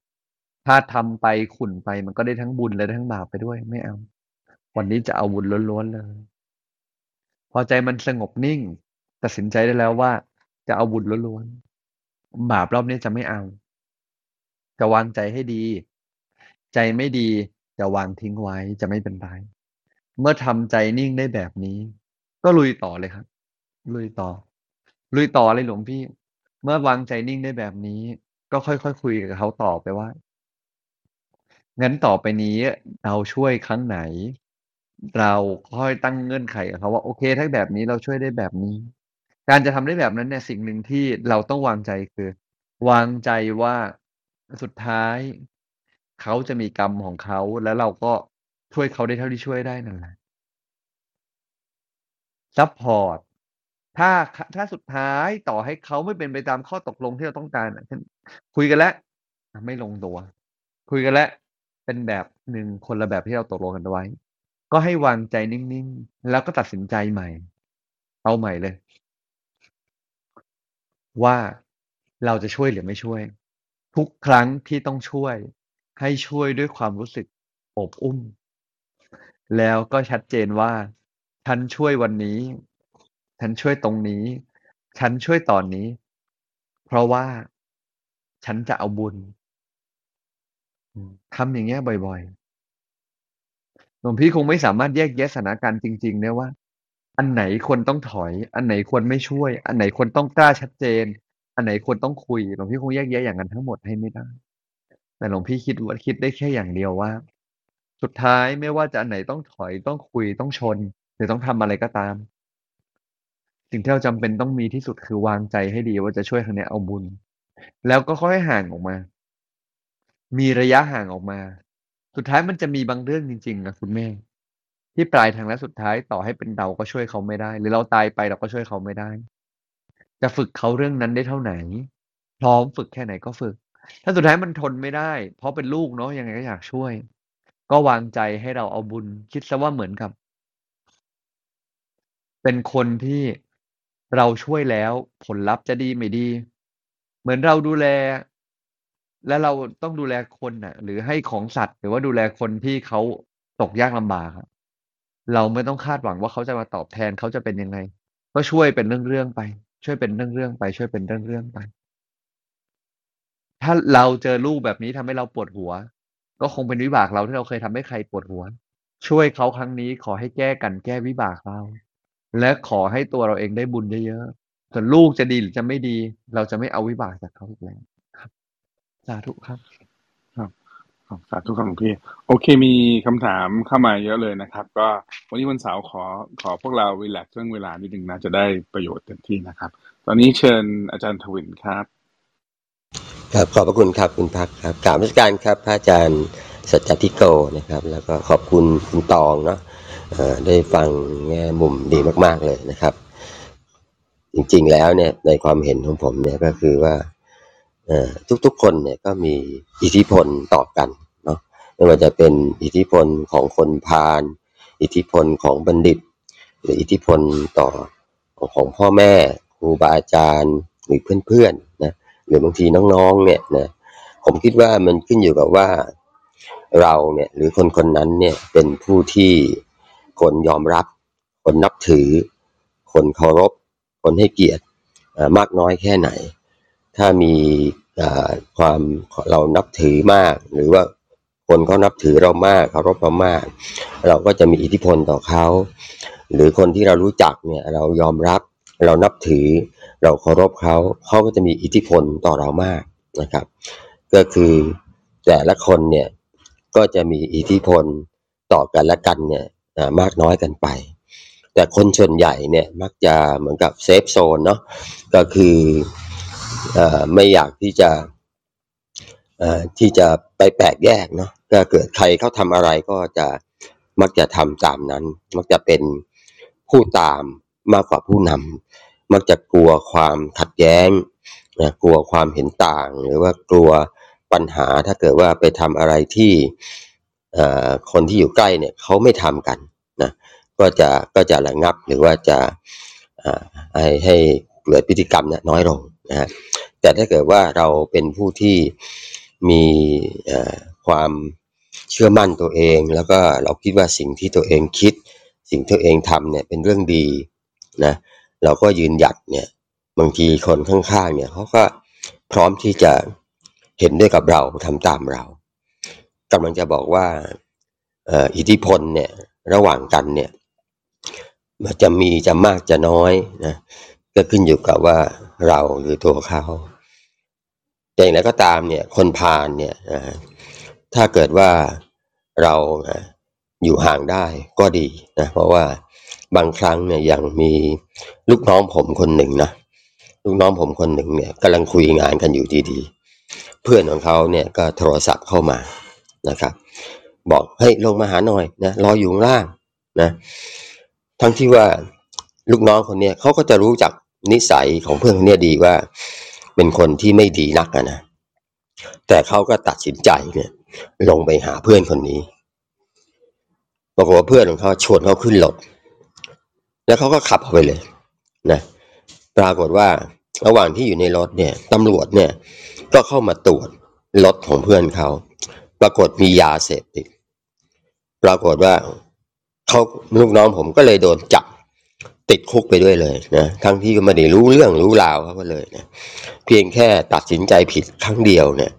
ถ้าทำไปขุ่นไปมันก็ได้ทั้งบุญและทั้งบาปไปด้วยไม่เอาวันนี้จะเอาบุญล้วนๆเลยพอใจมันสงบนิ่งตัดสินใจได้แล้วว่าจะเอาบุญล้วนๆบาปรอบนี้จะไม่เอาจะวางใจให้ดีใจไม่ดีจะวางทิ้งไว้จะไม่เป็นไรเมื่อทำใจนิ่งได้แบบนี้ก็ลุยต่อเลยครับลุยต่อเลยหลวงพี่เมื่อวางใจนิ่งได้แบบนี้ก็ค่อยๆคุยกับเขาต่อไปว่า งั้นต่อไปนี้เราช่วยครั้งไหน เราค่อยตั้งเงื่อนไขกับเขาว่าโอเค ถ้าแบบนี้เราช่วยได้แบบนี้ การจะทำได้แบบนั้นเนี่ยสิ่งหนึ่งที่เราต้องวางใจคือ วางใจว่าสุดท้าย เขาจะมีกรรมของเขา แล้วเราก็ช่วยเขาได้เท่าที่ช่วยได้นั่นแหละ ซัปพอร์ต ถ้าสุดท้ายต่อให้เขาไม่เป็นไปตามข้อตกลงที่เราต้องการอะเช่นคุยกันแล้วไม่ลงตัว คุยกันแล้วเป็นแบบหนึ่งคนละแบบที่เราตกลงกันไว้ ก็ให้วางใจนิ่งๆ แล้วก็ตัดสินใจใหม่ เอาใหม่เลย ว่าเราจะช่วยหรือไม่ช่วย ทุกครั้งที่ต้องช่วย ให้ช่วยด้วยความรู้สึกโอบอุ้ม แล้วก็ชัดเจนว่า ฉันช่วยวันนี้ ฉันช่วยตรงนี้ ฉันช่วยตอนนี้ เพราะว่าฉันจะเอาบุญ ทำอย่างเงี้ยบ่อยๆ หลวงพี่คงไม่สามารถแยกแยะสถานการณ์จริง ๆ ได้ว่า อันไหนควรต้องถอย อันไหนควรไม่ช่วย อันไหนควรต้องกล้าชัดเจน อันไหนควรต้องคุย หลวงพี่คงแยกแยะอย่างนั้นทั้งหมดให้ไม่ได้ แต่หลวงพี่คิดได้แค่อย่างเดียวว่า สุดท้ายไม่ว่าจะอันไหนต้องถอย ต้องคุย ต้องชน หรือต้องทำอะไรก็ตาม สิ่งที่เราจำเป็นต้องมีที่สุดคือวางใจให้ดีว่าจะช่วยทางเนี้ยเอาบุญ แล้วก็ค่อยๆห่างออกมา มีระยะห่างออกมา สุดท้ายมันจะมีบางเรื่องจริงๆนะคุณแม่ ที่ปลายทางและสุดท้ายต่อให้เป็นเราก็ช่วยเขาไม่ได้ หรือเราตายไปเราก็ช่วยเขาไม่ได้ จะฝึกเขาเรื่องนั้นได้เท่าไหน พร้อมฝึกแค่ไหนก็ฝึก ถ้าสุดท้ายมันทนไม่ได้ เพราะเป็นลูกเนาะยังไงก็อยากช่วย ก็วางใจให้เราเอาบุญ คิดซะว่าเหมือนกับ เป็นคนที่เราช่วยแล้วผลลัพธ์จะดีไม่ดี เหมือนเราดูแล และเราต้องดูแลคนน่ะ หรือให้ของสัตว์ หรือว่าดูแลคนที่เขาตกยากลำบากอะเราไม่ต้องคาดหวังว่าเขาจะมาตอบแทนเขาจะเป็นยังไง ก็ช่วยเป็นเรื่องๆไป ช่วยเป็นเรื่องๆไป ช่วยเป็นเรื่องๆไป ถ้าเราเจอลูกแบบนี้ทำให้เราปวดหัว ก็คงเป็นวิบากเราที่เราเคยทำให้ใครปวดหัว ช่วยเขาครั้งนี้ขอให้แก้กรรแก้วิบากเรา และขอให้ตัวเราเองได้บุญเยอะๆ ส่วนลูกจะดีหรือจะไม่ดี เราจะไม่เอาวิบากจากเขาอีกแล้วครับ สาธุครับ ครับ ครับ สาธุครับหลวงพี่ โอเค มีคำถามเข้ามาเยอะเลยนะครับ ก็วันนี้วันเสาร์ขอพวกเรารีแลกซ์เรื่องเวลานิดนึงนะ จะได้ประโยชน์เต็มที่นะครับ ตอนนี้เชิญอาจารย์ทวินครับ ครับ ขอบพระคุณครับคุณพักครับ กราบนมัสการครับพระอาจารย์สัจจทิโกนะครับ แล้วก็ขอบคุณคุณตองเนาะ ได้ฟังแง่มุมดีมากๆเลยนะครับ จริงๆแล้วเนี่ยในความเห็นของผมเนี่ยก็คือว่าทุกๆคนเนี่ยก็มีอิทธิพลต่อกันเนาะไม่ว่าจะเป็นอิทธิพลของคนพาลอิทธิพลของบัณฑิตหรืออิทธิพลต่อของพ่อแม่ครูบาอาจารย์หรือเพื่อนๆนะหรือบางทีน้องๆเนี่ยนะผมคิดว่ามันขึ้นอยู่กับว่าเราเนี่ยหรือคนๆนั้นเนี่ยเป็นผู้ที่คนยอมรับคนนับถือคนเคารพคนให้เกียรติมากน้อยแค่ไหนถ้ามีความเรานับถือมากหรือว่าคนเขานับถือเรามากเคารพเรามากเราก็จะมีอิทธิพลต่อเขาหรือคนที่เรารู้จักเนี่ยเรายอมรับเรานับถือเราเคารพเขาเขาก็จะมีอิทธิพลต่อเรามากนะครับก็คือแต่ละคนเนี่ยก็จะมีอิทธิพลต่อกันและกันเนี่ยมากน้อยกันไปแต่คนส่วนใหญ่เนี่ยมักจะเหมือนกับเซฟโซนเนาะก็คือไม่อยากที่จะไปแปลกแยกเนาะถ้าเกิดใครเขาทำอะไรก็จะมักจะทำตามนั้นมักจะเป็นผู้ตามมากกว่าผู้นำมักจะกลัวความขัดแย้งกลัวความเห็นต่างหรือว่ากลัวปัญหาถ้าเกิดว่าไปทำอะไรที่คนที่อยู่ใกล้เนี่ยเขาไม่ทำกันนะก็จะระงับหรือว่าจะให้เกิดพฤติกรรมเนี่ยน้อยลงนะฮะแต่ถ้าเกิดว่าเราเป็นผู้ที่มีความเชื่อมั่นตัวเองแล้วก็เราคิดว่าสิ่งที่ตัวเองคิดสิ่งที่ตัวเองทำเนี่ยเป็นเรื่องดีนะเราก็ยืนหยัดเนี่ยบางทีคนข้างๆเนี่ยเขาก็พร้อมที่จะเห็นด้วยกับเราทำตามเรากำลังจะบอกว่าอิทธิพลเนี่ยระหว่างกันเนี่ยมันจะมีจะมากจะน้อยนะก็ขึ้นอยู่กับว่าเราหรือตัวเขาอย่างไรก็ตามเนี่ยคนพาลเนี่ย ถ้าเกิดว่าเราอยู่ห่างได้ก็ดีนะเพราะว่าบางครั้งเนี่ยอย่างมีลูกน้องผมคนหนึ่งนะลูกน้องผมคนหนึ่งเนี่ยกำลังคุยงานกันอยู่ดีๆเพื่อนของเขาเนี่ยก็โทรศัพท์เข้ามานะครับบอกให้ลงมาหาหน่อยนะรออยู่ข้างล่างนะทั้งที่ว่าลูกน้องคนเนี้ยเขาก็จะรู้จักนิสัยของเพื่อนคนเนี้ยดีว่าเป็นคนที่ไม่ดีนักนะแต่เขาก็ตัดสินใจเนี่ยลงไปหาเพื่อนคนนี้บอกว่าเพื่อนของเขาชวนเขาขึ้นรถแล้วเขาก็ขับออกไปเลยนะปรากฏว่าระหว่างที่อยู่ในรถเนี่ยตำรวจเนี่ยก็เข้ามาตรวจรถของเพื่อนเขาปรากฏมียาเสพติดปรากฏว่าเขาลูกน้องผมก็เลยโดนจับติดคุกไปด้วยเลยนะทั้งที่ก็ไม่ได้รู้เรื่องรู้ราวเขาก็เลยนะเพียงแค่ตัดสินใจผิดครั้งเดียวเนี่ย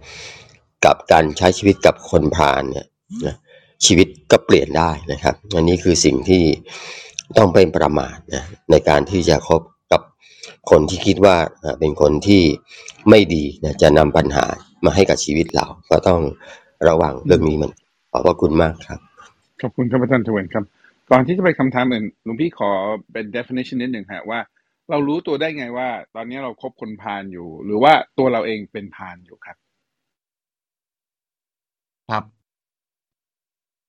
กับการใช้ชีวิตกับคนพาลเนี่ยนะชีวิตก็เปลี่ยนได้นะครับอันนี้คือสิ่งที่ต้องเป็นประมาทนะในการที่จะคบกับคนที่คิดว่าเป็นคนที่ไม่ดีนะจะนำปัญหามาให้กับชีวิตเราก็ต้องระวังเรื่องนี้มันขอบพระคุณมากครับขอบคุณครับอาจารย์ทวนครับก่อนที่จะไปคำถามอื่นหลวงพี่ขอเป็น definition นิดหนึ่งฮะว่าเรารู้ตัวได้ไงว่าตอนนี้เราคบคนพาลอยู่หรือว่าตัวเราเองเป็นพาลอยู่ครับครับ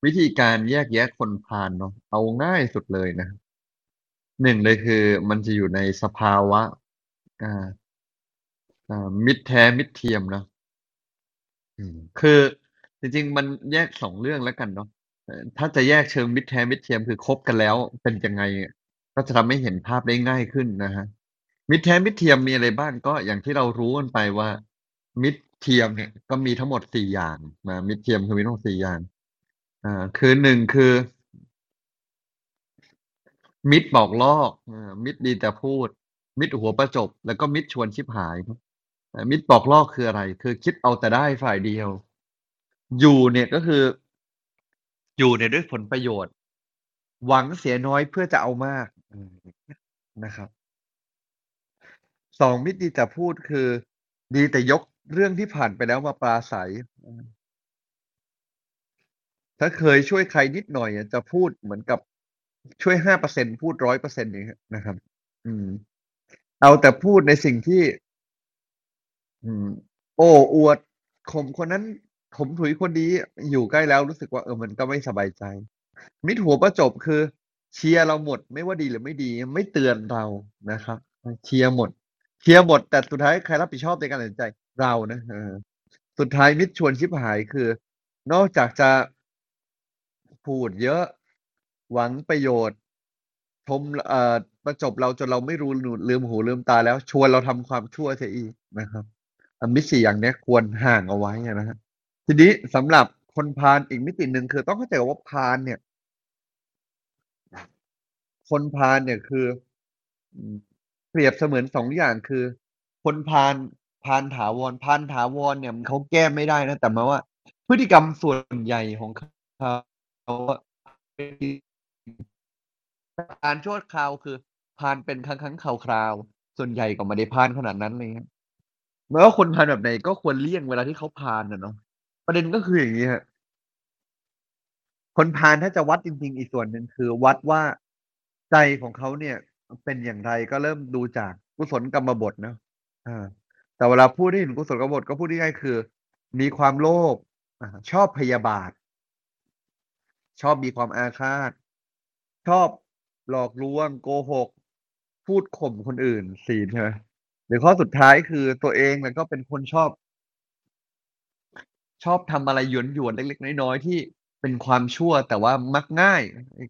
วิธีการแยกแยะคนพาลเนาะเอาง่ายสุดเลยนะหนึ่งเลยคือมันจะอยู่ในสภาวะมิตรแท้มิตรเทียมนะคือจริงๆมันแยกสองเรื่องแล้วกันเนาะถ้าจะแยกเชิงมิตรแท้มิตรเทียมคือคบกันแล้วเป็นยังไงก็จะทำให้เห็นภาพได้ง่ายขึ้นนะฮะมิตรแท้มิตรเทียมมีอะไรบ้างก็อย่างที่เรารู้กันไปว่ามิตรเทียมเนี่ยก็มีทั้งหมด4อย่างนะมิตรเทียมคือมีทั้ง4อย่างคือ1คือมิตรบอกลอกมิตรดีแต่พูดมิตรหัวประจบแล้วก็มิตรชวนชิบหายมิตรบอกลอกคืออะไรคือคิดเอาแต่ได้ฝ่ายเดียวอยู่เนี่ยก็คืออยู่เนี่ยด้วยผลประโยชน์หวังเสียน้อยเพื่อจะเอามากนะครับ2มิตรดีแต่พูดคือดีแต่ยกเรื่องที่ผ่านไปแล้วมาปราศัยถ้าเคยช่วยใครนิดหน่อยจะพูดเหมือนกับช่วย 5% พูด 100% อย่างเงี้ยนะครับเอาแต่พูดในสิ่งที่โอ้อวดข่มคนนั้นข่มถุยคนนี้อยู่ใกล้แล้วรู้สึกว่ามันก็ไม่สบายใจมิตรหัวประจบคือเชียร์เราหมดไม่ว่าดีหรือไม่ดีไม่เตือนเรานะครับเชียร์หมดแต่สุดท้ายใครรับผิดชอบในการตัดสินใจเรานะสุดท้ายมิตรชวนชิบหายคือนอกจากจะพูดเยอะหวังประโยชน์ชมประจบเราจนเราไม่รู้ลืมหูลืมตาแล้วชวนเราทำความชั่วเสียอีกนะครับมิตรสี่อย่างนี้ควรห่างเอาไว้นะฮะทีนี้สำหรับคนพาลอีกมิติหนึ่งคือต้องเข้าใจว่าพาลเนี่ยคนพาลเนี่ยคือเปรียบเสมือนสองอย่างคือคนพาลถาวรเนี่ยเขาแก้ไม่ได้นะแต่มาว่าพฤติกรรมส่วนใหญ่ของเขาการชั่วคราวคือพาลเป็นครั้งคราวส่วนใหญ่ก็ไม่ได้พาลขนาดนั้นเลยครับแม้ว่าคนพาลแบบไหนก็ควรเลี่ยงเวลาที่เขาพาลนะเนาะประเด็นก็คืออย่างนี้ฮะคนพาลถ้าจะวัดจริงๆอีกส่วนหนึ่งคือวัดว่าใจของเขาเนี่ยเป็นอย่างไรก็เริ่มดูจากกุศลกรรมบทนะแต่เวลาพูดที่เห็นกุศลกรรมบทก็พูดง่ายๆคือมีความโลภชอบพยาบาทชอบมีความอาฆาตชอบหลอกลวงโกหกพูดข่มคนอื่นศีลใช่ไหมหรือข้อสุดท้ายคือตัวเองแล้วก็เป็นคนชอบทำอะไรหยวนๆเล็กๆน้อยๆที่เป็นความชั่วแต่ว่ามักง่าย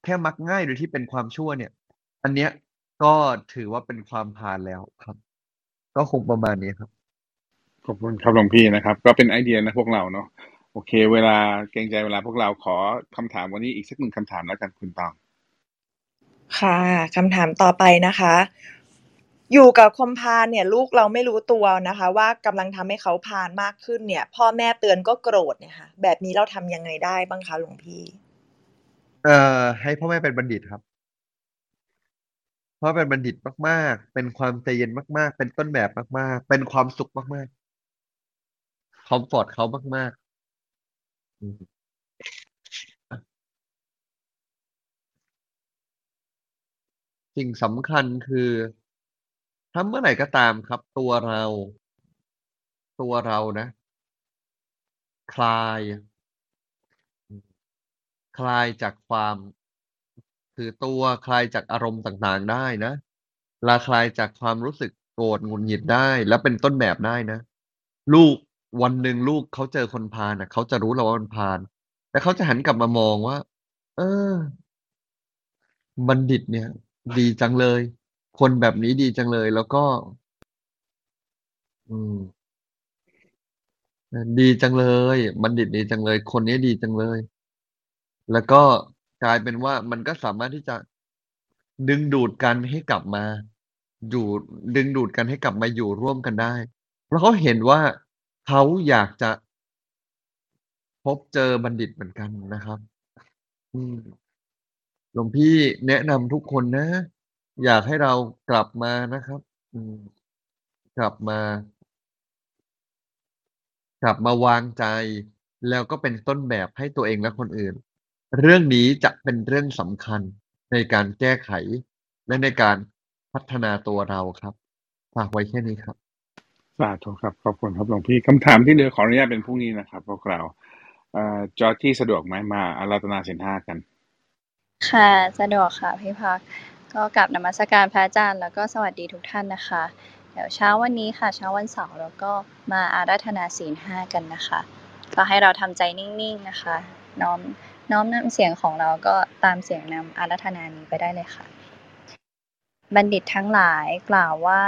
แค่มักง่ายโดยที่เป็นความชั่วเนี่ยอันเนี้ยก็ถือว่าเป็นความพาลแล้วครับก็คงประมาณนี้ครับขอบคุณครับหลวงพี่นะครับก็เป็นไอเดียนะพวกเราเนาะโอเคเวลาเกรงใจเวลาพวกเราขอคำถามวันนี้อีกสักหนึ่งคำถามแล้วกันคุณตองค่ะคำถามต่อไปนะคะอยู่กับคนพาลเนี่ยลูกเราไม่รู้ตัวนะคะว่ากำลังทำให้เขาพาลมากขึ้นเนี่ยพ่อแม่เตือนก็โกรธเนี่ยค่ะแบบนี้เราทำยังไงได้บ้างคะหลวงพี่ให้พ่อแม่เป็นบัณฑิตครับเพราะเป็นบัณฑิตมากๆเป็นความใจเย็นมากๆเป็นต้นแบบมากๆเป็นความสุขมากๆคอมฟอร์ตเขามาก อืมสิ่งสำคัญคือทำเมื่อไหร่ก็ตามครับ ตัวเรานะ คลายอืมคลายจากความคือตัวคลายจากอารมณ์ต่างๆได้นะละคลายจากความรู้สึกโกรธหงุดหงิดได้ และเป็นต้นแบบได้นะ ลูกวันหนึ่งลูกเขาเจอคนพาลน่ะเขาจะรู้เราว่ามันพาลแต่เขาจะหันกลับมามองว่า เออ บัณฑิตเนี่ย ดีจังเลย คนแบบนี้ดีจังเลย แล้วก็ อืม ดีจังเลย บัณฑิตดีจังเลย คนนี้ดีจังเลย แล้วก็กลายเป็นว่ามันก็สามารถที่จะดึงดูดกันให้กลับมา อยู่ดึงดูดกันให้กลับมาอยู่ร่วมกันได้ เพราะเขาเห็นว่าเขาอยากจะพบเจอบัณฑิตเหมือนกันนะครับ อืม หลวงพี่แนะนำทุกคนนะ อยากให้เรากลับมานะครับ อืม กลับมา กลับมาวางใจ แล้วก็เป็นต้นแบบให้ตัวเองและคนอื่น เรื่องนี้จะเป็นเรื่องสำคัญในการแก้ไข และในการพัฒนาตัวเราครับฝากไว้แค่นี้ครับ สาธุครับขอบคุณครับหลวงพี่คำถามที่เหลือขออนุญาตเป็นพรุ่งนี้นะครับพวกเราจอร์จที่สะดวกไหมมาอาราธนาศีลห้ากัน ค่ะสะดวกค่ะพี่พักก็กลับนมัสการพระอาจารย์แล้วก็สวัสดีทุกท่านนะคะ เดี๋ยวเช้าวันนี้ค่ะเช้าวันเสาร์เราก็มาอาราธนาศีลห้ากันนะคะก็ให้เราทำใจนิ่งๆนะคะ น้อมน้อมนำเสียงของเราก็ตามเสียงนำอาราธนานี้ไปได้เลยค่ะ บัณฑิตทั้งหลายกล่าวว่า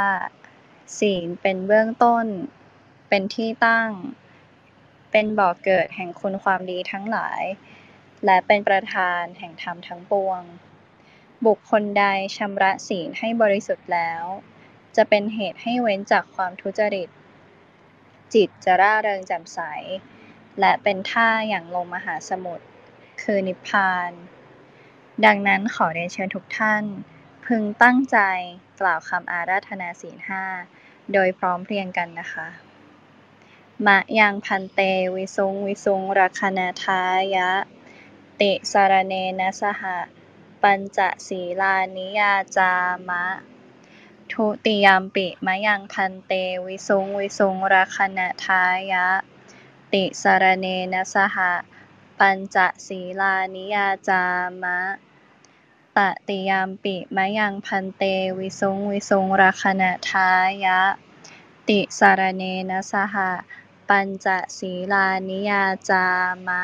ศีลเป็นเบื้องต้น เป็นที่ตั้ง เป็นบ่อเกิดแห่งคุณความดีทั้งหลาย และเป็นประธานแห่งธรรมทั้งปวง บุคคลใดชำระศีลให้บริสุทธิ์แล้ว จะเป็นเหตุให้เว้นจากความทุจริต จิตจะร่าเริงแจ่มใส และเป็นท่าอย่างลงมหาสมุทร คือนิพพาน ดังนั้นขอเรียนเชิญทุกท่าน พึงตั้งใจกล่าวคำอาราธนาศีลห้าโดยพร้อมเพรียงกันนะคะ มะยังพันเตวิสุงวิสุงรักขณาทายะ ติสารเนนะสหะ ปัญจศีลานิยาจามะ ทุติยัมปิมะยังพันเตวิสุงวิสุงรักขณาทายะ ติสารเนนะสหะ ปัญจศีลานิยาจามะ ตติยามปิมะยังพันเตวิสุงวิสุงรักขณทายะ ติสารเนนะสหะ ปัญจศีลานิยาจามะ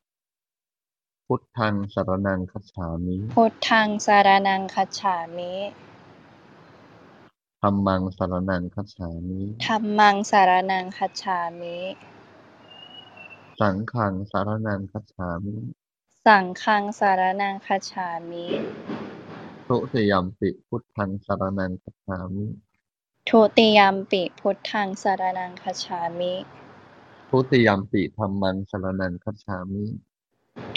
พุทธังสรณังคัจฉามิพุทธังสรณังคัจฉามิธัมมังสรณังคัจฉามิธัมมังสรณังคัจฉามิ สังฆังสรณังคัจฉามิสังฆังสารนังคัจฉามิ ทุติยัมปิพุทธังสรณังคัจฉามิทุติยัมปิพุทธังสารนังคัจฉามิ ทุติยัมปิธัมมังสรณังคัจฉามิ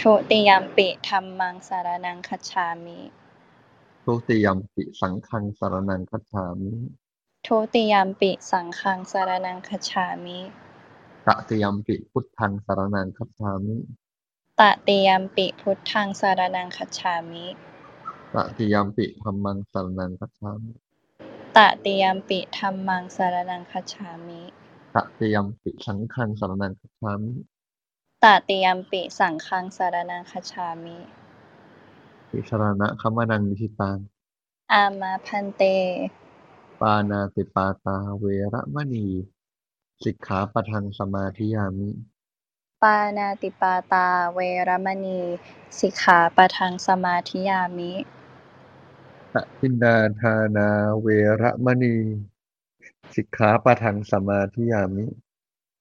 ทุติยัมปิธัมมังสารนังคัจฉามิ ทุติยัมปิสังฆังสรณังคัจฉามิทุติยัมปิสังฆังสารนังคัจฉามิ ตติยัมปิพุทธังสรณังคัจฉามิตติยัมปิพุทธังสารนังคัจฉามิ ตติยัมปิธัมมังสรณังคัจฉามิตติยัมปิธัมมังสารนังคัจฉามิ ตติยัมปิสังฆังสรณังคัจฉามิตติยัมปิสังฆังสารนังคัจฉามิ ติสรณะคัมมนังนิสิตังอามาพันเต ปานาติปาตาเวระมณี สิกขาปะทังสมาธิยามิ ปานาติปาตาเวรมณี สิกขาปะทังสมาธิยามิ อทินนาทานาเวระมณี สิกขาปะทังสมาธิยามิ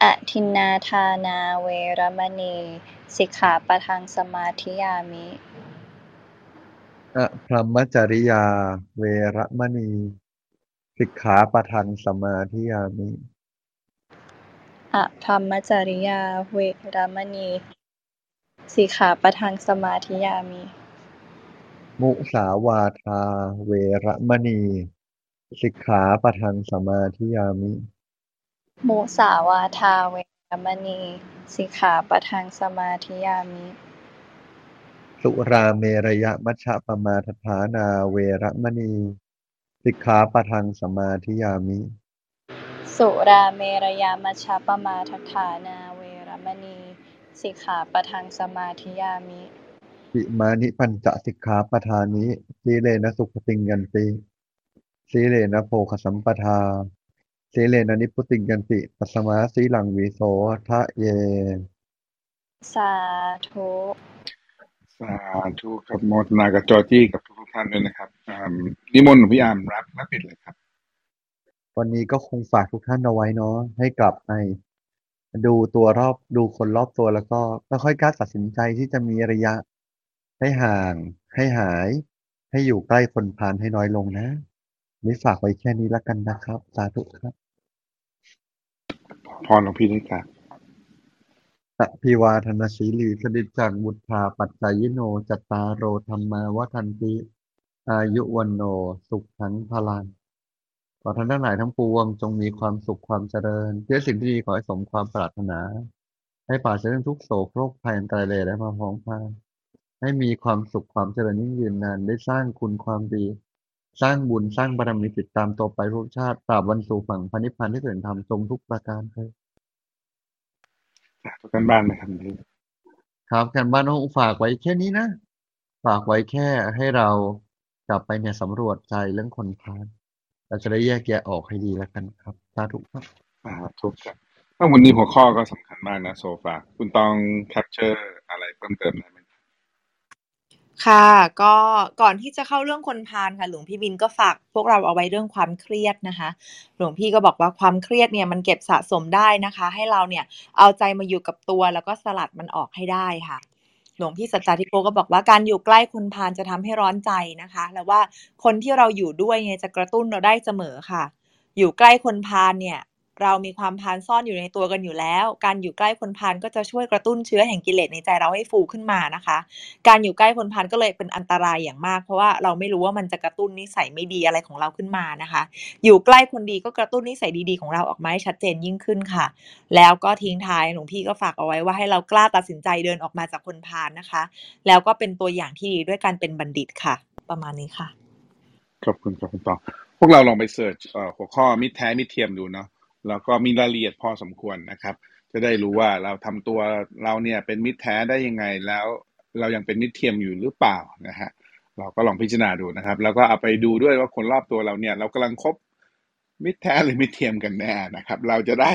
อทินนาทานาเวระมณีสิกขาปะทังสมาธิยามิอพรหมจริยาเวระมณีสิกขาปะทังสมาธิยามิอพรหมจริยาเวระมณีสิกขาปะทังสมาธิยามิมุสาวาทาเวระมณีสิกขาปะทังสมาธิยามิมุสาวาทาเวระมณีสิกขาปะทังสมาธิยามิสุราเมรยมัชฌปมาทฐานาเวระมณีสิกขาปะทังสมาธิยามิสุราเมรยมัชฌปมาทฐานาเวระมณีสิกขาปะทังสมาธิยามิสิมานิปัญจสิกขาปทานิสีเลนะสุขติงยันติสีเลนะโภคสัมปทาสีเลนะนิพพุติงยันติปัสสมาสีหลังวิโสทะเยสาธุสาธุครับโมทนากับจอจี้กับทุกท่านด้วยนะครับนิมนต์พี่อามรับและปิดเลยครับวันนี้ก็คงฝากทุกท่านเอาไว้เนาะให้กลับไปดูตัวรอบดูคนรอบตัวแล้วก็ค่อยกล้าตัดสินใจที่จะมีระยะให้ห่างให้หายให้อยู่ใกล้คนผ่านให้น้อยลงนะนี่ฝากไว้แค่นี้ละกันนะครับสาธุครับพรหลวงพี่ด้วยครับสัพพิวาทนาสีลีสดิจจังบุทธาปัจจายโนจัตตารโอธัมมาวทันติอายุวันโนสุขังพลังขอท่านทั้งหลายทั้งปวงจงมีความสุขความเจริญเพื่อสิ่งที่ดีขอให้สมความปรารถนาให้ปราศจากทุกโศกโรคภัยอันตรายและมาพ้องพานให้มีความสุขความเจริญยิ่งยืนนานได้สร้างคุณความดีสร้างบุญสร้างบารมีติดตามต่อไปทุกชาติตราบวันสู่ฝั่งพระนิพพานที่เสื่อมทำทรงทุกประการเลยฝากกันบ้านนะครับครับกันบ้านห้องฝากไว้แค่นี้นะฝากไว้แค่ให้เรากลับไปเนี่ยสำรวจใจเรื่องคนพาลเราจะได้แยกแยะออกให้ดีแล้วกันครับสาธุครับทุกครับถ้าวันนี้หัวข้อก็สำคัญมากนะโซฟาคุณต้องแคปเจอร์อะไรเพิ่มเติมไหมค่ะก็ก่อนที่จะเข้าเรื่องคนพาลค่ะหลวงพี่บินก็ฝากพวกเราเอาไว้เรื่องความเครียดนะคะหลวงพี่ก็บอกว่าความเครียดเนี่ยมันเก็บสะสมได้นะคะให้เราเนี่ยเอาใจมาอยู่กับตัวแล้วก็สลัดมันออกให้ได้ค่ะหลวงพี่สัจจาธิโกก็บอกว่าการอยู่ใกล้คนพาลจะทำให้ร้อนใจนะคะแล้วว่าคนที่เราอยู่ด้วยเนี่ยจะกระตุ้นเราได้เสมอค่ะอยู่ใกล้คนพาลเนี่ยเรามีความพาลซ่อนอยู่ในตัวกันอยู่แล้วการอยู่ใกล้คนพาลก็จะช่วยกระตุ้นเชื้อแห่งกิเลสในใจเราให้ฟูขึ้นมานะคะการอยู่ใกล้คนพาลก็เลยเป็นอันตรายอย่างมากเพราะว่าเราไม่รู้ว่ามันจะกระตุ้นนิสัยไม่ดีอะไรของเราขึ้นมานะคะอยู่ใกล้คนดีก็กระตุ้นนิสัยดีๆของเราออกมาให้ชัดเจนยิ่งขึ้นค่ะแล้วก็ทิ้งท้ายหลวงพี่ก็ฝากเอาไว้ว่าให้เรากล้าตัดสินใจเดินออกมาจากคนพาลนะคะแล้วก็เป็นตัวอย่างที่ดีด้วยการเป็นบัณฑิตค่ะประมาณนี้ค่ะขอบคุณครับคุณปอพวกเราลองไปเสิร์ชหัวข้อมิตรแท้มิตรเทียมดูเนาะแล้วก็มีรายละเอียดพอสมควรนะครับจะได้รู้ว่าเราทำตัวเราเนี่ยเป็นมิตรแท้ได้ยังไงแล้วเรายังเป็นมิตรเทียมอยู่หรือเปล่านะฮะเราก็ลองพิจารณาดูนะครับแล้วก็เอาไปดูด้วยว่าคนรอบตัวเราเนี่ยเรากำลังคบมิตรแท้หรือมิตรเทียมกันแน่นะครับเราจะได้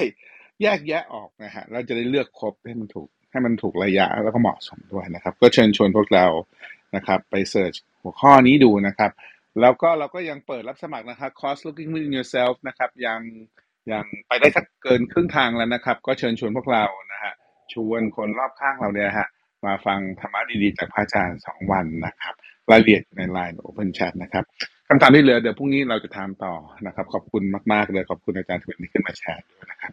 แยกแยะออกนะฮะเราจะได้เลือกคบให้มันถูกระยะแล้วก็เหมาะสมด้วยนะครับก็เชิญชวนพวกเรานะครับไปเสิร์ชหัวข้อนี้ดูนะครับแล้วก็เราก็ยังเปิดรับสมัครนะครับคอร์ส Looking Within Yourself นะครับยังไปได้สักเกินครึ่งทางแล้วนะครับก็เชิญชวนพวกเรานะฮะชวนคนรอบข้างเราเนี่ยฮะมาฟังธรรมะดีๆจากพระอาจารย์2วันนะครับรายละเอียดใน LINE OpenChat นะครับคำถามที่เหลือเดี๋ยวพรุ่งนี้เราจะถามต่อนะครับขอบคุณมากๆเลยขอบคุณอาจารย์ทวินที่ขึ้นมาแชร์ด้วยนะครับ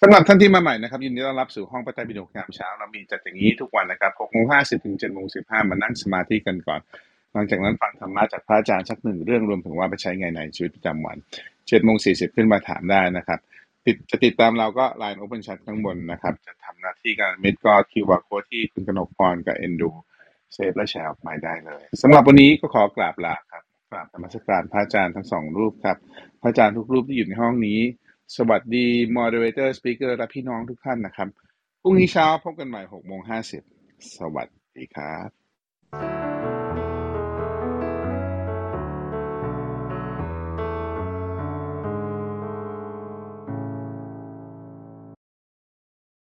สำหรับท่านที่มาใหม่นะครับยินดีต้อนรับสู่ห้องพระไตรปิฎกยามเช้าเรามีจัดอย่างนี้ทุกวันนะครับ 6:50 ถึง 7:15 มานั่งสมาธิกันก่อนหลังจากนั้นฟังธรรมะจากพระอาจารย์สัก1เรื่องรวมถึงว่าไปใช้ไงในชีวิตประจำวัน7:40 ขึ้นมาถามได้นะครับติดตามเราก็ LINE OpenChat ข้างบนนะครับจะทำหน้าที่การมิตรก็ QR Code ที่คุณกนกพรกับเอ็นดูเซฟและแชร์ออกมาได้เลยสำหรับวันนี้ก็ขอกราบลาครับกราบนมัสการพระอาจารย์ทั้ง2รูปครับพระอาจารย์ทุกรูปที่อยู่ในห้องนี้สวัสดี Moderator Speaker และพี่น้องทุกท่านนะครับพรุ่งนี้เช้าพบกันใหม่ 6:50 สวัสดีครับ